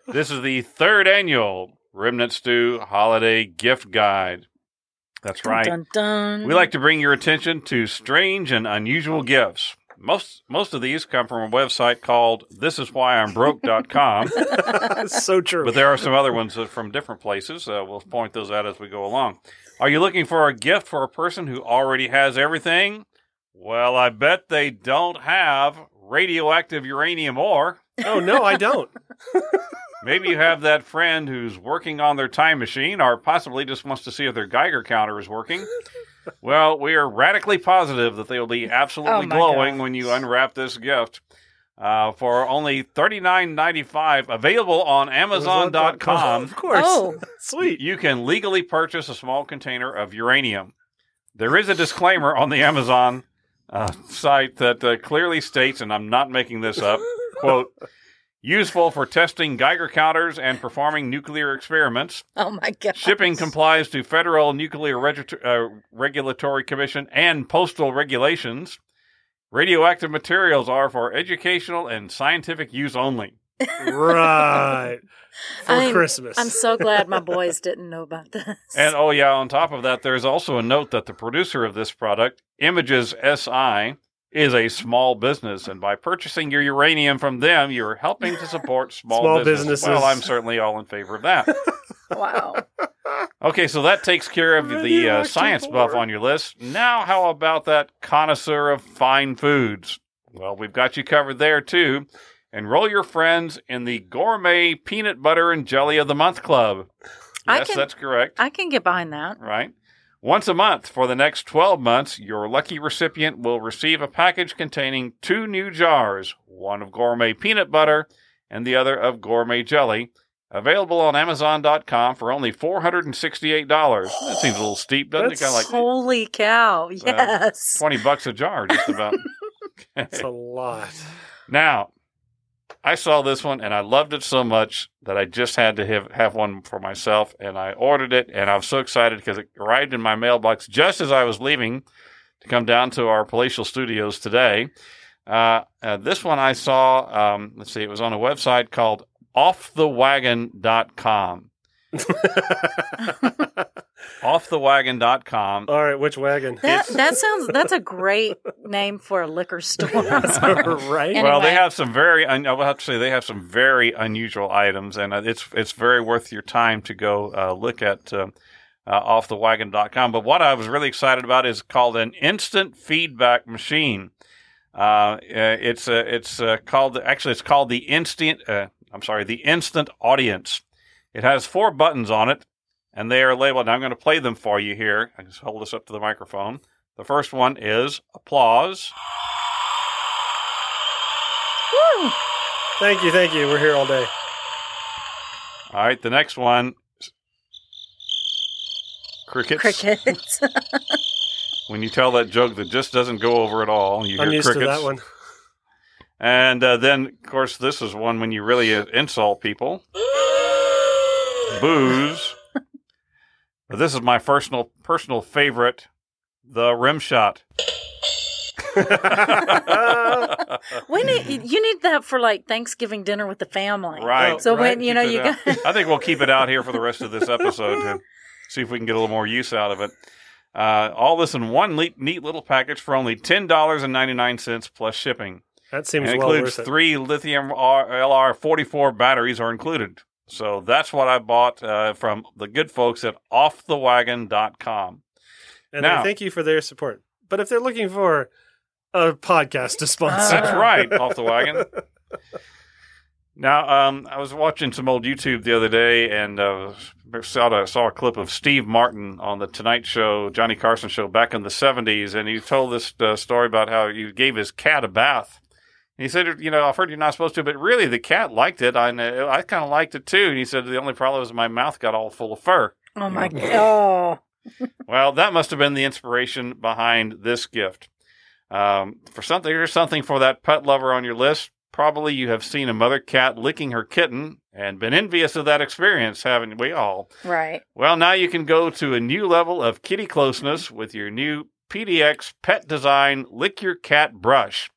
This is the third annual Remnant Stew Holiday Gift Guide. That's right. Dun, dun, dun. We like to bring your attention to strange and unusual gifts. Most most of these come from a website called this is why I'm broke dot com. That's so true. But there are some other ones from different places. Uh, we'll point those out as we go along. Are you looking for a gift for a person who already has everything? Well, I bet they don't have radioactive uranium ore. Oh, no, I don't. Maybe you have that friend who's working on their time machine, or possibly just wants to see if their Geiger counter is working. Well, we are radically positive that they will be absolutely oh glowing God. When you unwrap this gift. Uh, for only thirty-nine dollars and ninety-five cents, available on Amazon dot com. Of course. Oh, sweet. You can legally purchase a small container of uranium. There is a disclaimer on the Amazon uh, site that uh, clearly states, and I'm not making this up, quote, useful for testing Geiger counters and performing nuclear experiments. Oh, my gosh. Shipping complies to Federal Nuclear Regu- uh, Regulatory Commission and postal regulations. Radioactive materials are for educational and scientific use only. Right. For I'm, Christmas. I'm so glad my boys didn't know about this. And, oh, yeah, on top of that, there's also a note that the producer of this product, Images S I, is a small business, and by purchasing your uranium from them, you're helping to support small, small businesses. businesses. Well, I'm certainly all in favor of that. Wow. Okay, so that takes care of the uh, science buff on your list. Now, how about that connoisseur of fine foods? Well, we've got you covered there, too. Enroll your friends in the Gourmet Peanut Butter and Jelly of the Month Club. Yes, can, that's correct. I can get behind that. Right. Once a month for the next twelve months, your lucky recipient will receive a package containing two new jars, one of gourmet peanut butter and the other of gourmet jelly, Available on Amazon dot com for only four hundred sixty-eight dollars. That seems a little steep, doesn't That's it? Kind of like, holy cow, yes. Uh, twenty bucks a jar, just about. That's a lot. Now, I saw this one, and I loved it so much that I just had to have, have one for myself, and I ordered it, and I was so excited because it arrived in my mailbox just as I was leaving to come down to our palatial studios today. Uh, uh, this one I saw, um, let's see, it was on a website called off the wagon dot com. off the wagon dot com. All right, which wagon? That, that sounds, that's a great name for a liquor store. Right? Anyway. Well, they have some very, I will have to say, they have some very unusual items, and it's it's very worth your time to go uh, look at uh, uh, off the wagon dot com. But what I was really excited about is called an instant feedback machine. Uh, it's uh, it's uh, called, actually, it's called the instant. Uh, I'm sorry, the Instant Audience. It has four buttons on it, and they are labeled. And I'm going to play them for you here. I just hold this up to the microphone. The first one is applause. Woo! Thank you, thank you. We're here all day. All right, the next one. Crickets. Crickets. When you tell that joke that just doesn't go over at all, you I'm hear used crickets. To that one. And uh, then, of course, this is one when you really uh, insult people. Boos. But this is my personal personal favorite, the rim shot. We need you need that for like Thanksgiving dinner with the family, right? So right. when you know keep you got. I think we'll keep it out here for the rest of this episode to see if we can get a little more use out of it. Uh, all this in one le- neat little package for only ten dollars and ninety nine cents plus shipping. That seems well worth it. It includes three lithium L R forty-four batteries are included. So that's what I bought uh, from the good folks at off the wagon dot com. And now, thank you for their support. But if they're looking for a podcast to sponsor. That's right, Off the Wagon. Now, um, I was watching some old YouTube the other day and uh, saw, a, saw a clip of Steve Martin on the Tonight Show, Johnny Carson show back in the seventies. And he told this uh, story about how he gave his cat a bath. He said, you know, I've heard you're not supposed to, but really the cat liked it. I I kind of liked it too. And he said, the only problem is my mouth got all full of fur. Oh, my God. Well, that must have been the inspiration behind this gift. Um, for something, here's something for that pet lover on your list. Probably you have seen a mother cat licking her kitten and been envious of that experience, haven't we all? Right. Well, now you can go to a new level of kitty closeness with your new P D X Pet Design Lick Your Cat Brush.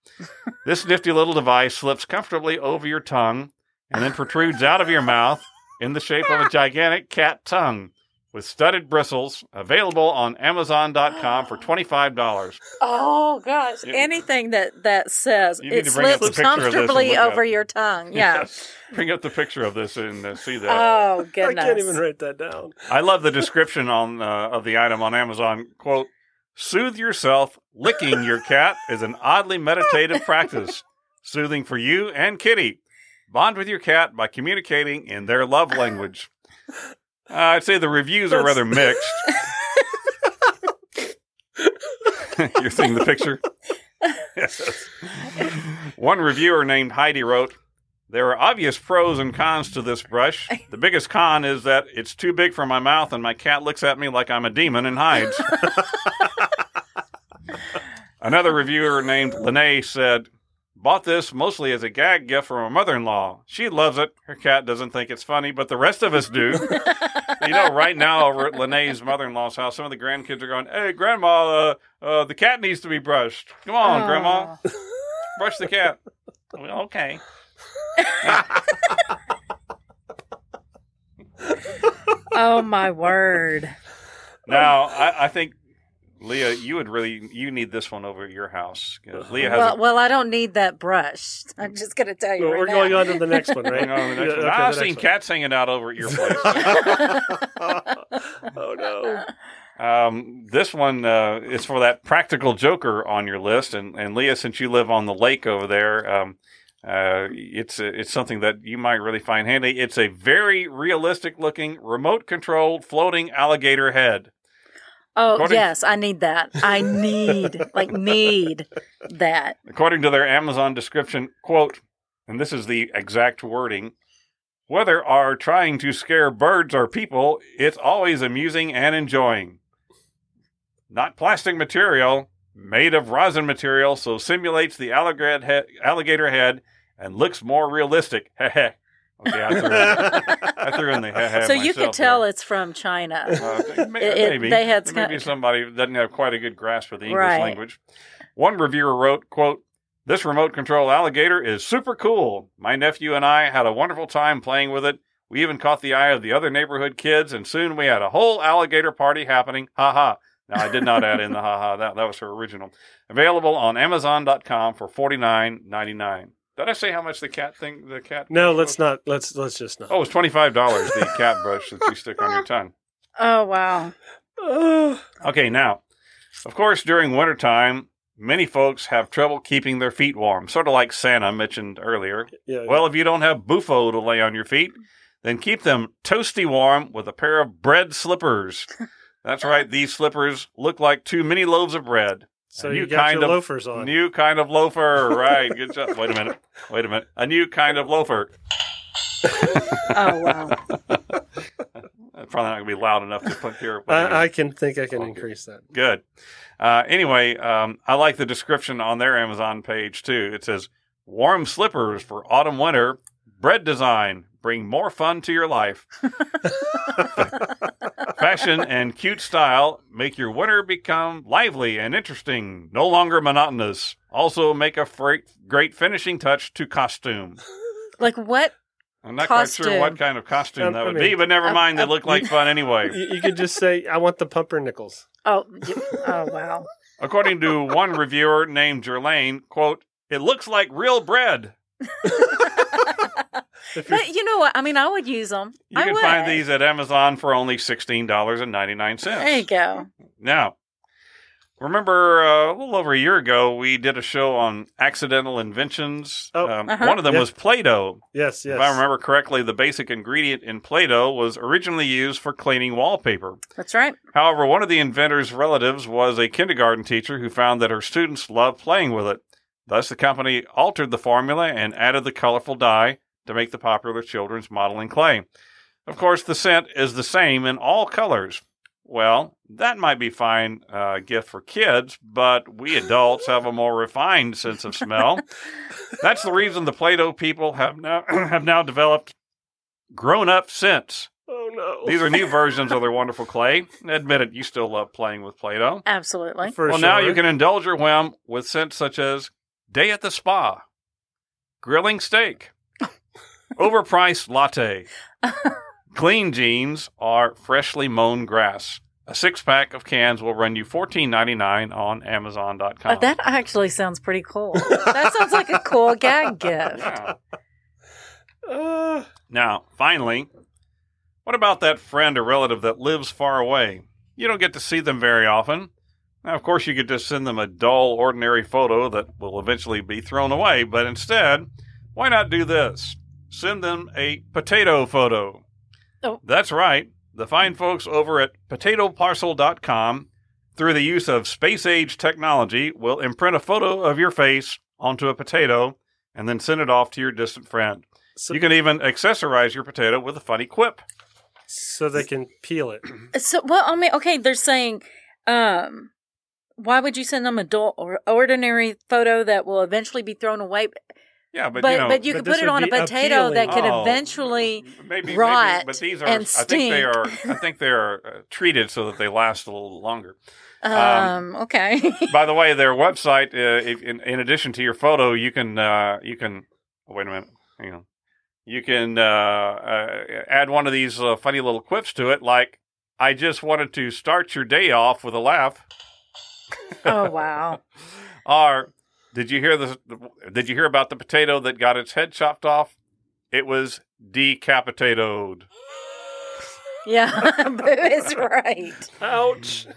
This nifty little device slips comfortably over your tongue and then protrudes out of your mouth in the shape of a gigantic cat tongue with studded bristles, available on Amazon dot com for twenty-five dollars. Oh, gosh. You, Anything that, that says it slips comfortably over your tongue. Yeah. Yes. Bring up the picture of this and uh, see that. Oh, goodness. I can't even write that down. I love the description on uh, of the item on Amazon. Quote, soothe yourself. Licking your cat is an oddly meditative practice. Soothing for you and kitty. Bond with your cat by communicating in their love language. Uh, I'd say the reviews That's... are rather mixed. You're seeing the picture? Yes. One reviewer named Heidi wrote, there are obvious pros and cons to this brush. The biggest con is that it's too big for my mouth and my cat looks at me like I'm a demon and hides. Another reviewer named Lene said, bought this mostly as a gag gift from her mother-in-law. She loves it. Her cat doesn't think it's funny, but the rest of us do. You know, right now over at Lene's mother-in-law's house, some of the grandkids are going, hey, Grandma, uh, uh, the cat needs to be brushed. Come on, aww. Grandma. Brush the cat. Well, okay. Oh, my word. Now, I, I think, Leah, you would really, you need this one over at your house. Leah has well, a, well, I don't need that brush. I'm just going to tell you well, right We're now. Going on to the next one, right? on the next yeah, one. Okay, I've seen cats hanging out over at your place. Oh, no. Um, this one uh, is for that practical joker on your list. And, and Leah, since you live on the lake over there, um, uh, it's, it's something that you might really find handy. It's a very realistic-looking, remote-controlled, floating alligator head. Oh, According yes, I need that. I need, like, need that. According to their Amazon description, quote, and this is the exact wording, Whether are trying to scare birds or people, it's always amusing and enjoying. Not plastic material, made of rosin material, so simulates the alligator head and looks more realistic. Heh Okay, I threw in the, I threw in the heh So you could tell there. It's from China. Uh, maybe. It, maybe. They had maybe kind of... somebody doesn't have quite a good grasp of the English right. language. One reviewer wrote, quote, "This remote control alligator is super cool. My nephew and I had a wonderful time playing with it. We even caught the eye of the other neighborhood kids, and soon we had a whole alligator party happening. Ha ha." Now, I did not add in the ha ha. That, that was her original. Available on Amazon dot com for forty-nine ninety-nine. Did I say how much the cat thing, the cat? No, let's was? not. Let's let's just not. Oh, it's twenty-five dollars, the cat brush that you stick on your tongue. Oh, wow. Uh, okay, now, of course, during wintertime, many folks have trouble keeping their feet warm, sort of like Santa mentioned earlier. Yeah, yeah. Well, if you don't have Bufo to lay on your feet, then keep them toasty warm with a pair of bread slippers. That's right. These slippers look like two mini loaves of bread. So you got your loafers on. New kind of loafer. Right. Good job. Wait a minute. Wait a minute. A new kind of loafer. Oh, wow. Probably not going to be loud enough to put here. I, I can think I can oh, increase that. Good. Uh, anyway, um, I like the description on their Amazon page, too. It says, warm slippers for autumn, winter, bread design. Bring more fun to your life. Fashion and cute style make your winter become lively and interesting, no longer monotonous. Also make a fr- great finishing touch to costume. Like what? I'm not costume. quite sure what kind of costume um, that would I mean, be, but never mind. Um, they look um, like fun anyway. You, you could just say, I want the pumpernickels. Oh, oh wow. According to one reviewer named Jerlaine, quote, it looks like real bread. But you know what? I mean, I would use them. You I can would. find these at Amazon for only sixteen dollars and ninety-nine cents. There you go. Now, remember uh, a little over a year ago, we did a show on accidental inventions. Oh, um, uh-huh. One of them yep. was Play-Doh. Yes, yes. If I remember correctly, the basic ingredient in Play-Doh was originally used for cleaning wallpaper. That's right. However, one of the inventor's relatives was a kindergarten teacher who found that her students loved playing with it. Thus, the company altered the formula and added the colorful dye to make the popular children's modeling clay. Of course, the scent is the same in all colors. Well, that might be fine uh, gift for kids, but we adults have a more refined sense of smell. That's the reason the Play-Doh people have now have now developed grown-up scents. Oh, no. These are new versions of their wonderful clay. Admit it, you still love playing with Play-Doh. Absolutely. For well, sure. Now you can indulge your whim with scents such as day at the spa, grilling steak, overpriced latte, clean jeans, or freshly mown grass. A six-pack of cans will run you fourteen ninety-nine on Amazon dot com. Oh, that actually sounds pretty cool. That sounds like a cool gag gift. Yeah. Uh, now, finally, what about that friend or relative that lives far away? You don't get to see them very often. Now, of course, you could just send them a dull, ordinary photo that will eventually be thrown away, but instead, why not do this? Send them a potato photo. Oh. That's right. The fine folks over at potato parcel dot com, through the use of space-age technology, will imprint a photo of your face onto a potato and then send it off to your distant friend. So you can even accessorize your potato with a funny quip. So they can peel it. So, well, I mean, okay, they're saying, um, why would you send them a dull or ordinary photo that will eventually be thrown away? Yeah, but, but you know, but you could put it on a potato appealing. that could oh, eventually maybe, rot maybe, but these are, and stink. I think they are. I think they are uh, treated so that they last a little longer. Um, um, okay. By the way, their website, uh, if, in, in addition to your photo, you can uh, you can oh, wait a minute. Hang on. You can uh, uh, add one of these uh, funny little quips to it, like "I just wanted to start your day off with a laugh." Oh wow! Or Did you hear the? Did you hear about the potato that got its head chopped off? It was decapitatoed. Yeah, Boo is right. Ouch!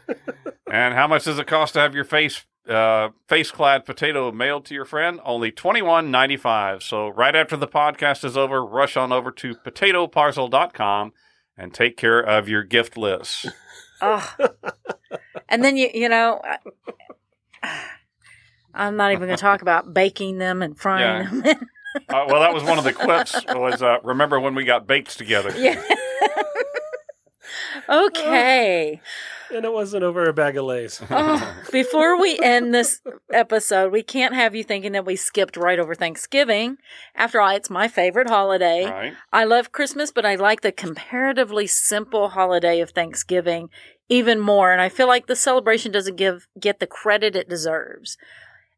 And how much does it cost to have your face, uh, face-clad potato mailed to your friend? Only twenty-one ninety-five. So right after the podcast is over, rush on over to potato parcel dot com and take care of your gift list. Oh. And then you you know. I, I'm not even going to talk about baking them and frying yeah. them. Uh, well, that was one of the clips. Was uh, remember when we got baked together? Yeah. Okay. Oh, and it wasn't over a bag of Lays. Oh, before we end this episode, we can't have you thinking that we skipped right over Thanksgiving. After all, it's my favorite holiday. Right. I love Christmas, but I like the comparatively simple holiday of Thanksgiving even more. And I feel like the celebration doesn't give get the credit it deserves.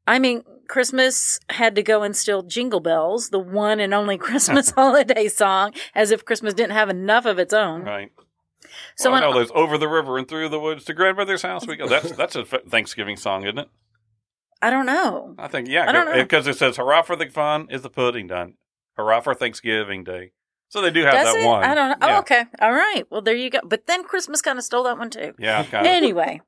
I mean, Christmas had to go and steal Jingle Bells, the one and only Christmas holiday song, as if Christmas didn't have enough of its own. Right. So well, I know there's Over the River and Through the Woods to Grandmother's House We Go. That's that's a Thanksgiving song, isn't it? I don't know. I think, yeah. I don't know. Because it says, hurrah for the fun is the pudding done. Hurrah for Thanksgiving Day. So they do have Does that it? one. I don't know. Yeah. Oh, okay. All right. Well, there you go. But then Christmas kind of stole that one, too. Yeah, kind of. Anyway.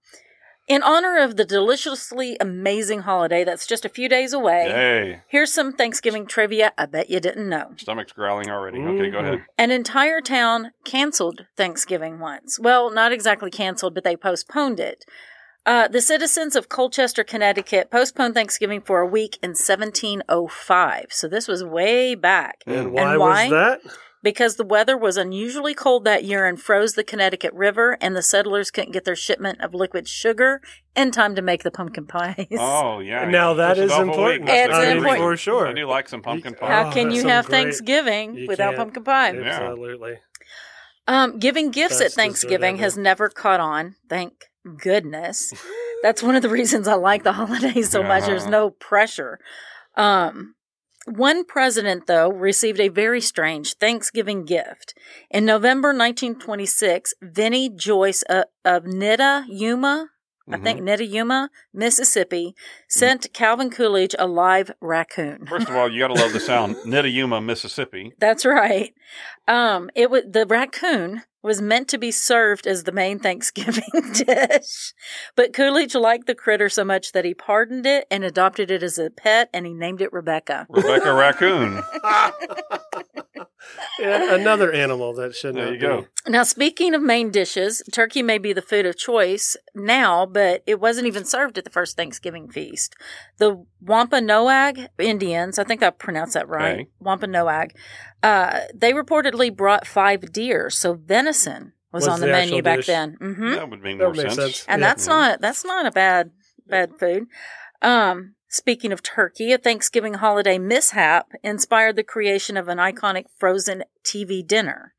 In honor of the deliciously amazing holiday that's just a few days away, Yay. here's some Thanksgiving trivia I bet you didn't know. Stomach's growling already. Mm-hmm. Okay, go ahead. An entire town canceled Thanksgiving once. Well, not exactly canceled, but they postponed it. Uh, the citizens of Colchester, Connecticut postponed Thanksgiving for a week in seventeen oh five. So this was way back. And why, and why? was that? Because the weather was unusually cold that year and froze the Connecticut River, and the settlers couldn't get their shipment of liquid sugar in time to make the pumpkin pies. Oh, yeah. Now that is important. It's I important. Mean, for sure. I do like some pumpkin pie. How can oh, you have great. Thanksgiving you without can't. pumpkin pie? Absolutely. Um, giving gifts Best at Thanksgiving has never caught on, thank goodness. That's one of the reasons I like the holiday so yeah. much. There's no pressure. Um One president, though, received a very strange Thanksgiving gift. In November nineteen twenty-six, Vinnie Joyce of, of Nida, Yuma, mm-hmm. I think Nida, Yuma, Mississippi, sent mm. Calvin Coolidge a live raccoon. First of all, you got to love the sound. Nida, Yuma, Mississippi. That's right. Um, it was the raccoon was meant to be served as the main Thanksgiving dish. But Coolidge liked the critter so much that he pardoned it and adopted it as a pet, and he named it Rebecca. Rebecca Raccoon. Yeah, another animal that shouldn't There you be. go. Now, speaking of main dishes, turkey may be the food of choice now, but it wasn't even served at the first Thanksgiving feast. The Wampanoag Indians, I think I pronounced that right, okay. Wampanoag, uh, they reportedly brought five deer, so venison was, was on the, the menu back dish? then. Mm-hmm. That would make more sense. sense. And yeah. that's, yeah. Not, that's not a bad, bad food. Um Speaking of turkey, a Thanksgiving holiday mishap inspired the creation of an iconic frozen T V dinner.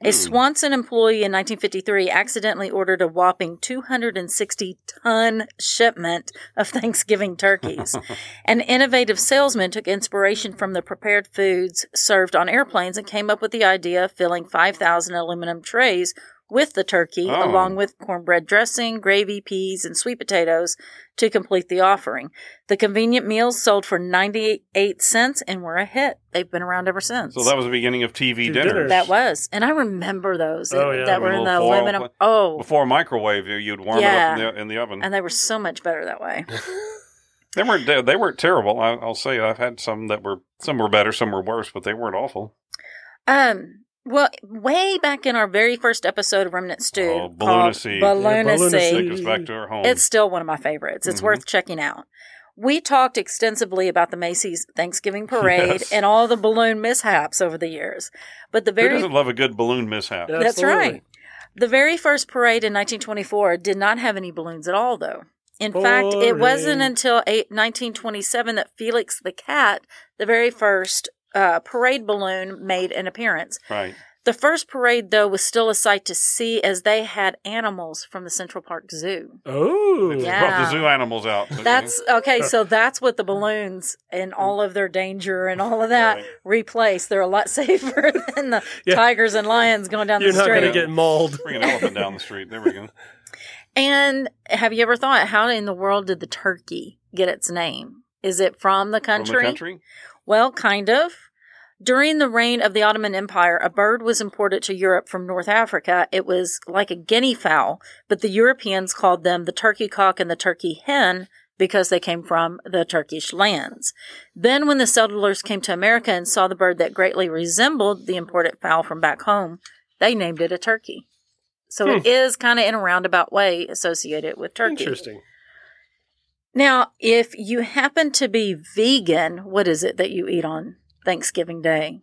A mm. Swanson employee in nineteen fifty-three accidentally ordered a whopping two hundred sixty ton shipment of Thanksgiving turkeys. An innovative salesman took inspiration from the prepared foods served on airplanes and came up with the idea of filling five thousand aluminum trays with the turkey, oh. along with cornbread dressing, gravy, peas, and sweet potatoes to complete the offering. The convenient meals sold for ninety-eight cents and were a hit. They've been around ever since. So that was the beginning of T V dinners. dinners. That was. And I remember those oh, yeah. that were in the aluminum. Pl- oh. Before a microwave, you'd warm yeah. it up in the, in the oven. And they were so much better that way. They weren't, they weren't terrible. I, I'll say I've had some that were, some were better, some were worse, but they weren't awful. Um... Well, way back in our very first episode of Remnant Stew, oh, Balloonacy. Balloonacy. It's still one of my favorites. It's mm-hmm. worth checking out. We talked extensively about the Macy's Thanksgiving Parade yes. and all the balloon mishaps over the years. But the very Who doesn't love a good balloon mishap? Absolutely. That's right. The very first parade in nineteen twenty-four did not have any balloons at all, though. In Boring. fact, it wasn't until nineteen twenty-seven that Felix the Cat, the very first Uh, parade balloon made an appearance. Right. The first parade, though, was still a sight to see as they had animals from the Central Park Zoo. Oh. They yeah. brought the zoo animals out. That's okay, so that's what the balloons and all of their danger and all of that right. replace. They're a lot safer than the yeah. tigers and lions going down You're the street. You're not going to get mauled. Bring an elephant down the street. There we go. And have you ever thought, how in the world did the turkey get its name? Is it from the country? From the country? Well, kind of. During the reign of the Ottoman Empire, a bird was imported to Europe from North Africa. It was like a guinea fowl, but the Europeans called them the turkey cock and the turkey hen because they came from the Turkish lands. Then when the settlers came to America and saw the bird that greatly resembled the imported fowl from back home, they named it a turkey. So hmm. it is kind of in a roundabout way associated with turkey. Interesting. Now, if you happen to be vegan, what is it that you eat on Thanksgiving Day.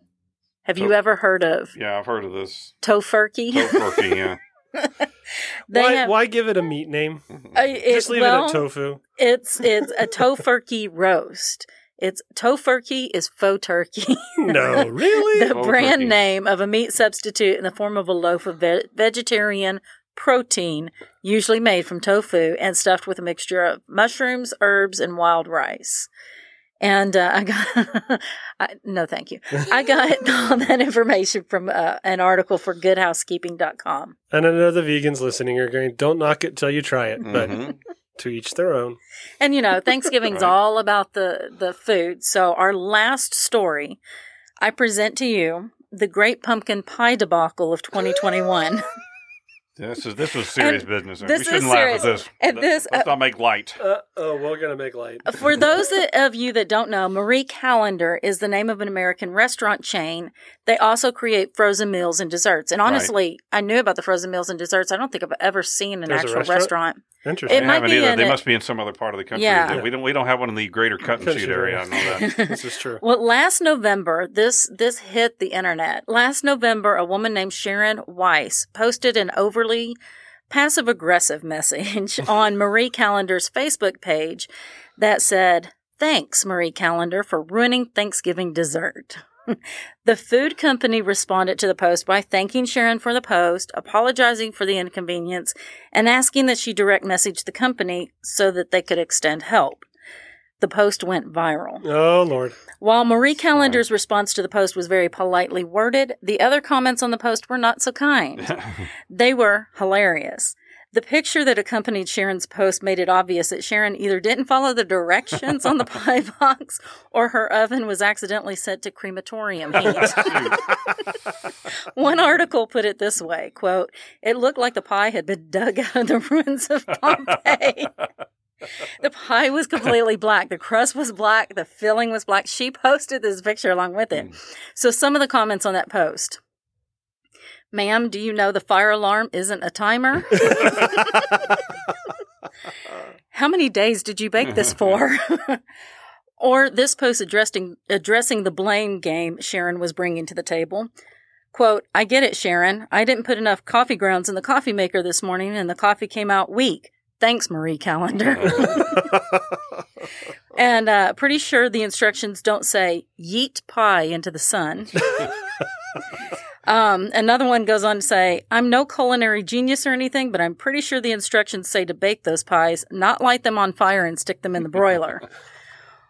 Have to- you ever heard of? Yeah, I've heard of this. Tofurkey? Tofurkey, yeah. Why, have, why give it a meat name? Uh, it, Just leave well, it at tofu. It's it's a tofurkey roast. It's tofurkey is faux turkey. No, really? The faux brand turkey. Name of a meat substitute in the form of a loaf of ve- vegetarian protein, usually made from tofu and stuffed with a mixture of mushrooms, herbs, and wild rice. And uh, I got I, no, thank you. I got all that information from uh, an article for good housekeeping dot com. And I know the vegans listening are going, "Don't knock it till you try it," but mm-hmm. to each their own. And you know, Thanksgiving's right. all about the the food. So our last story, I present to you the Great Pumpkin Pie debacle of twenty twenty-one. This is this was serious and business. This we shouldn't is serious. laugh at this. And this Let's uh, not make light. Uh, oh, we're going to make light. For those of you that don't know, Marie Callender's is the name of an American restaurant chain. They also create frozen meals and desserts. And honestly, right. I knew about the frozen meals and desserts. I don't think I've ever seen an There's actual restaurant. restaurant. Interesting. It might be in they it. must be in some other part of the country. Yeah. Yeah. We don't we don't have one in the greater cut and shoot area. I know that. This is true. Well, last November, this this hit the internet. Last November, a woman named Sharon Weiss posted an overly passive-aggressive message on Marie Callender's Facebook page that said, "Thanks, Marie Callender, for ruining Thanksgiving dessert." The food company responded to the post by thanking Sharon for the post, apologizing for the inconvenience, and asking that she direct message the company so that they could extend help. The post went viral. Oh, Lord. While Marie Callender's response to the post was very politely worded, the other comments on the post were not so kind. They were hilarious. The picture that accompanied Sharon's post made it obvious that Sharon either didn't follow the directions on the pie box or her oven was accidentally set to crematorium heat. One article put it this way, quote, "It looked like the pie had been dug out of the ruins of Pompeii." The pie was completely black. The crust was black. The filling was black. She posted this picture along with it. So some of the comments on that post. "Ma'am, do you know the fire alarm isn't a timer?" "How many days did you bake this for?" Or this post addressing, addressing the blame game Sharon was bringing to the table. Quote, "I get it, Sharon. I didn't put enough coffee grounds in the coffee maker this morning, and the coffee came out weak. Thanks, Marie Callender." And uh, pretty sure the instructions don't say, "Yeet pie into the sun." Um, another one goes on to say, "I'm no culinary genius or anything, but I'm pretty sure the instructions say to bake those pies, not light them on fire and stick them in the broiler."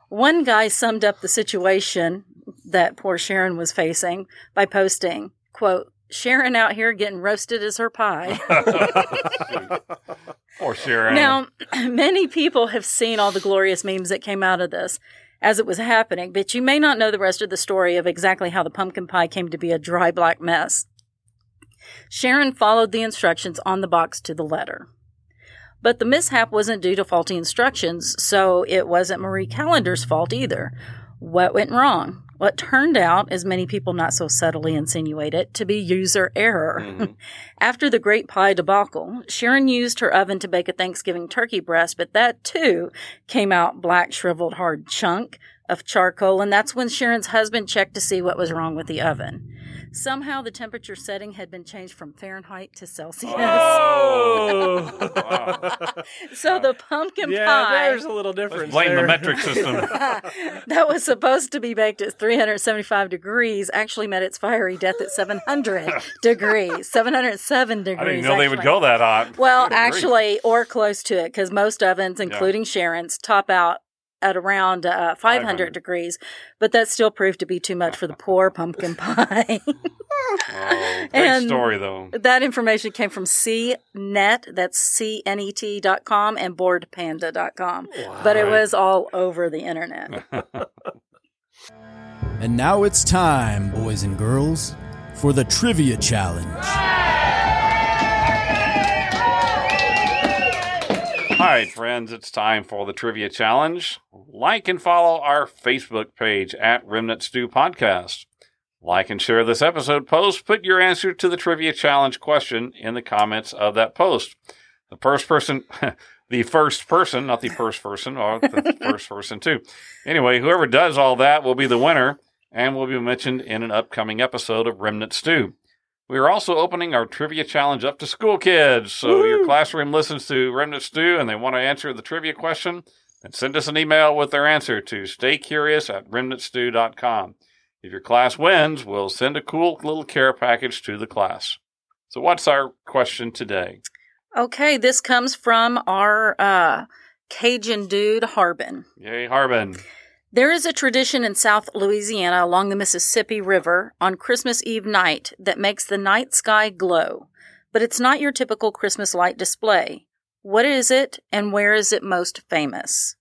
One guy summed up the situation that poor Sharon was facing by posting, quote, "Sharon out here getting roasted as her pie." Poor Sharon. Now, many people have seen all the glorious memes that came out of this as it was happening, but you may not know the rest of the story of exactly how the pumpkin pie came to be a dry black mess. Sharon followed the instructions on the box to the letter. But the mishap wasn't due to faulty instructions, so it wasn't Marie Callender's fault either. What went wrong? What turned out, as many people not so subtly insinuate it, to be user error. Mm-hmm. After the Great Pie debacle, Sharon used her oven to bake a Thanksgiving turkey breast, but that, too, came out black, shriveled, hard chunk of charcoal, and that's when Sharon's husband checked to see what was wrong with the oven. Somehow the temperature setting had been changed from Fahrenheit to Celsius. Oh! Wow. So wow. The pumpkin yeah, pie... Yeah, there's a little difference. Blame there. The metric system. That was supposed to be baked at three hundred seventy-five degrees, actually met its fiery death at seven hundred degrees. seven hundred seven degrees, I didn't know actually. They would go that hot. Well, actually, or close to it, because most ovens, including yeah. Sharon's, top out at around uh, five hundred degrees, but that still proved to be too much for the poor pumpkin pie. Oh, great story, though. That information came from C net, that's C N E T dot com, and board panda dot com. Wow. But it was all over the internet. And now it's time, boys and girls, for the Trivia Challenge. All right, friends, it's time for the Trivia Challenge. Like and follow our Facebook page at Remnant Stew Podcast. Like and share this episode post. Put your answer to the Trivia Challenge question in the comments of that post. The first person, the first person, not the first person, or the first person too. Anyway, whoever does all that will be the winner. and will be mentioned in an upcoming episode of Remnant Stew. We are also opening our trivia challenge up to school kids. So Woo-hoo! Your classroom listens to Remnant Stew and they want to answer the trivia question, then send us an email with their answer to stay curious at remnant stew dot com. If your class wins, we'll send a cool little care package to the class. So what's our question today? Okay, this comes from our uh, Cajun dude, Harbin. Yay, Harbin. There is a tradition in South Louisiana along the Mississippi River on Christmas Eve night that makes the night sky glow, but it's not your typical Christmas light display. What is it, and where is it most famous?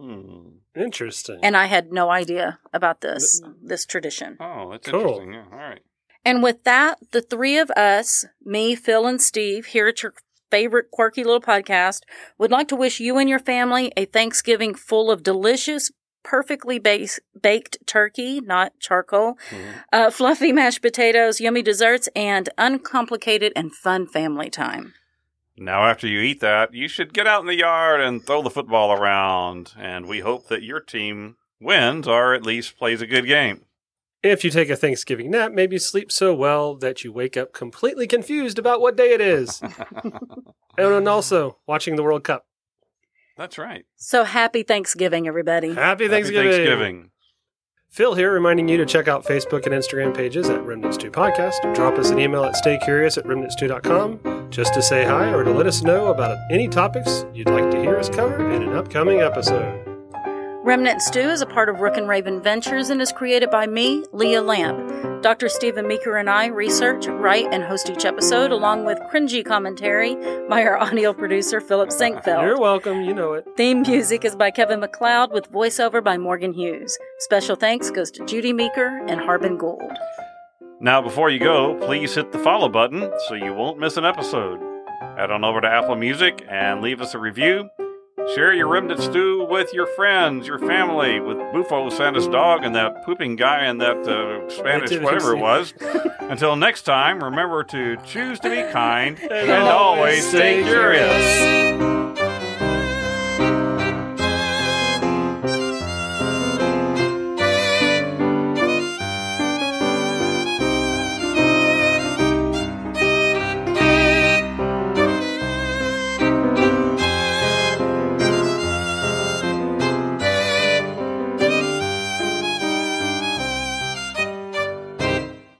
Hmm, interesting. And I had no idea about this, this tradition. Oh, that's cool. Interesting. Yeah, all right. And with that, the three of us, me, Phil, and Steve, here at your favorite quirky little podcast, would like to wish you and your family a Thanksgiving full of delicious, perfectly base, baked turkey, not charcoal, mm-hmm. uh, fluffy mashed potatoes, yummy desserts, and uncomplicated and fun family time. Now, after you eat that, you should get out in the yard and throw the football around, and we hope that your team wins or at least plays a good game. If you take a Thanksgiving nap, maybe you sleep so well that you wake up completely confused about what day it is. And also, watching the World Cup. That's right. So happy Thanksgiving, everybody. Happy Thanksgiving. Happy Thanksgiving. Phil here, reminding you to check out Facebook and Instagram pages at Remnant Stew Podcast. Drop us an email at stay curious at remnant stew dot com just to say hi or to let us know about any topics you'd like to hear us cover in an upcoming episode. Remnant Stew is a part of Rook and Raven Ventures and is created by me, Leah Lamb. Doctor Stephen Meeker and I research, write, and host each episode, along with cringy commentary by our audio producer, Philip Sinkfeld. You're welcome. You know it. Theme music is by Kevin MacLeod with voiceover by Morgan Hughes. Special thanks goes to Judy Meeker and Harbin Gould. Now, before you go, please hit the follow button so you won't miss an episode. Head on over to Apple Music and leave us a review. Share your Remnant Stew with your friends, your family, with Bufo, Santa's dog, and that pooping guy and that uh, Spanish whatever it was. Until next time, remember to choose to be kind and, and always stay curious. curious.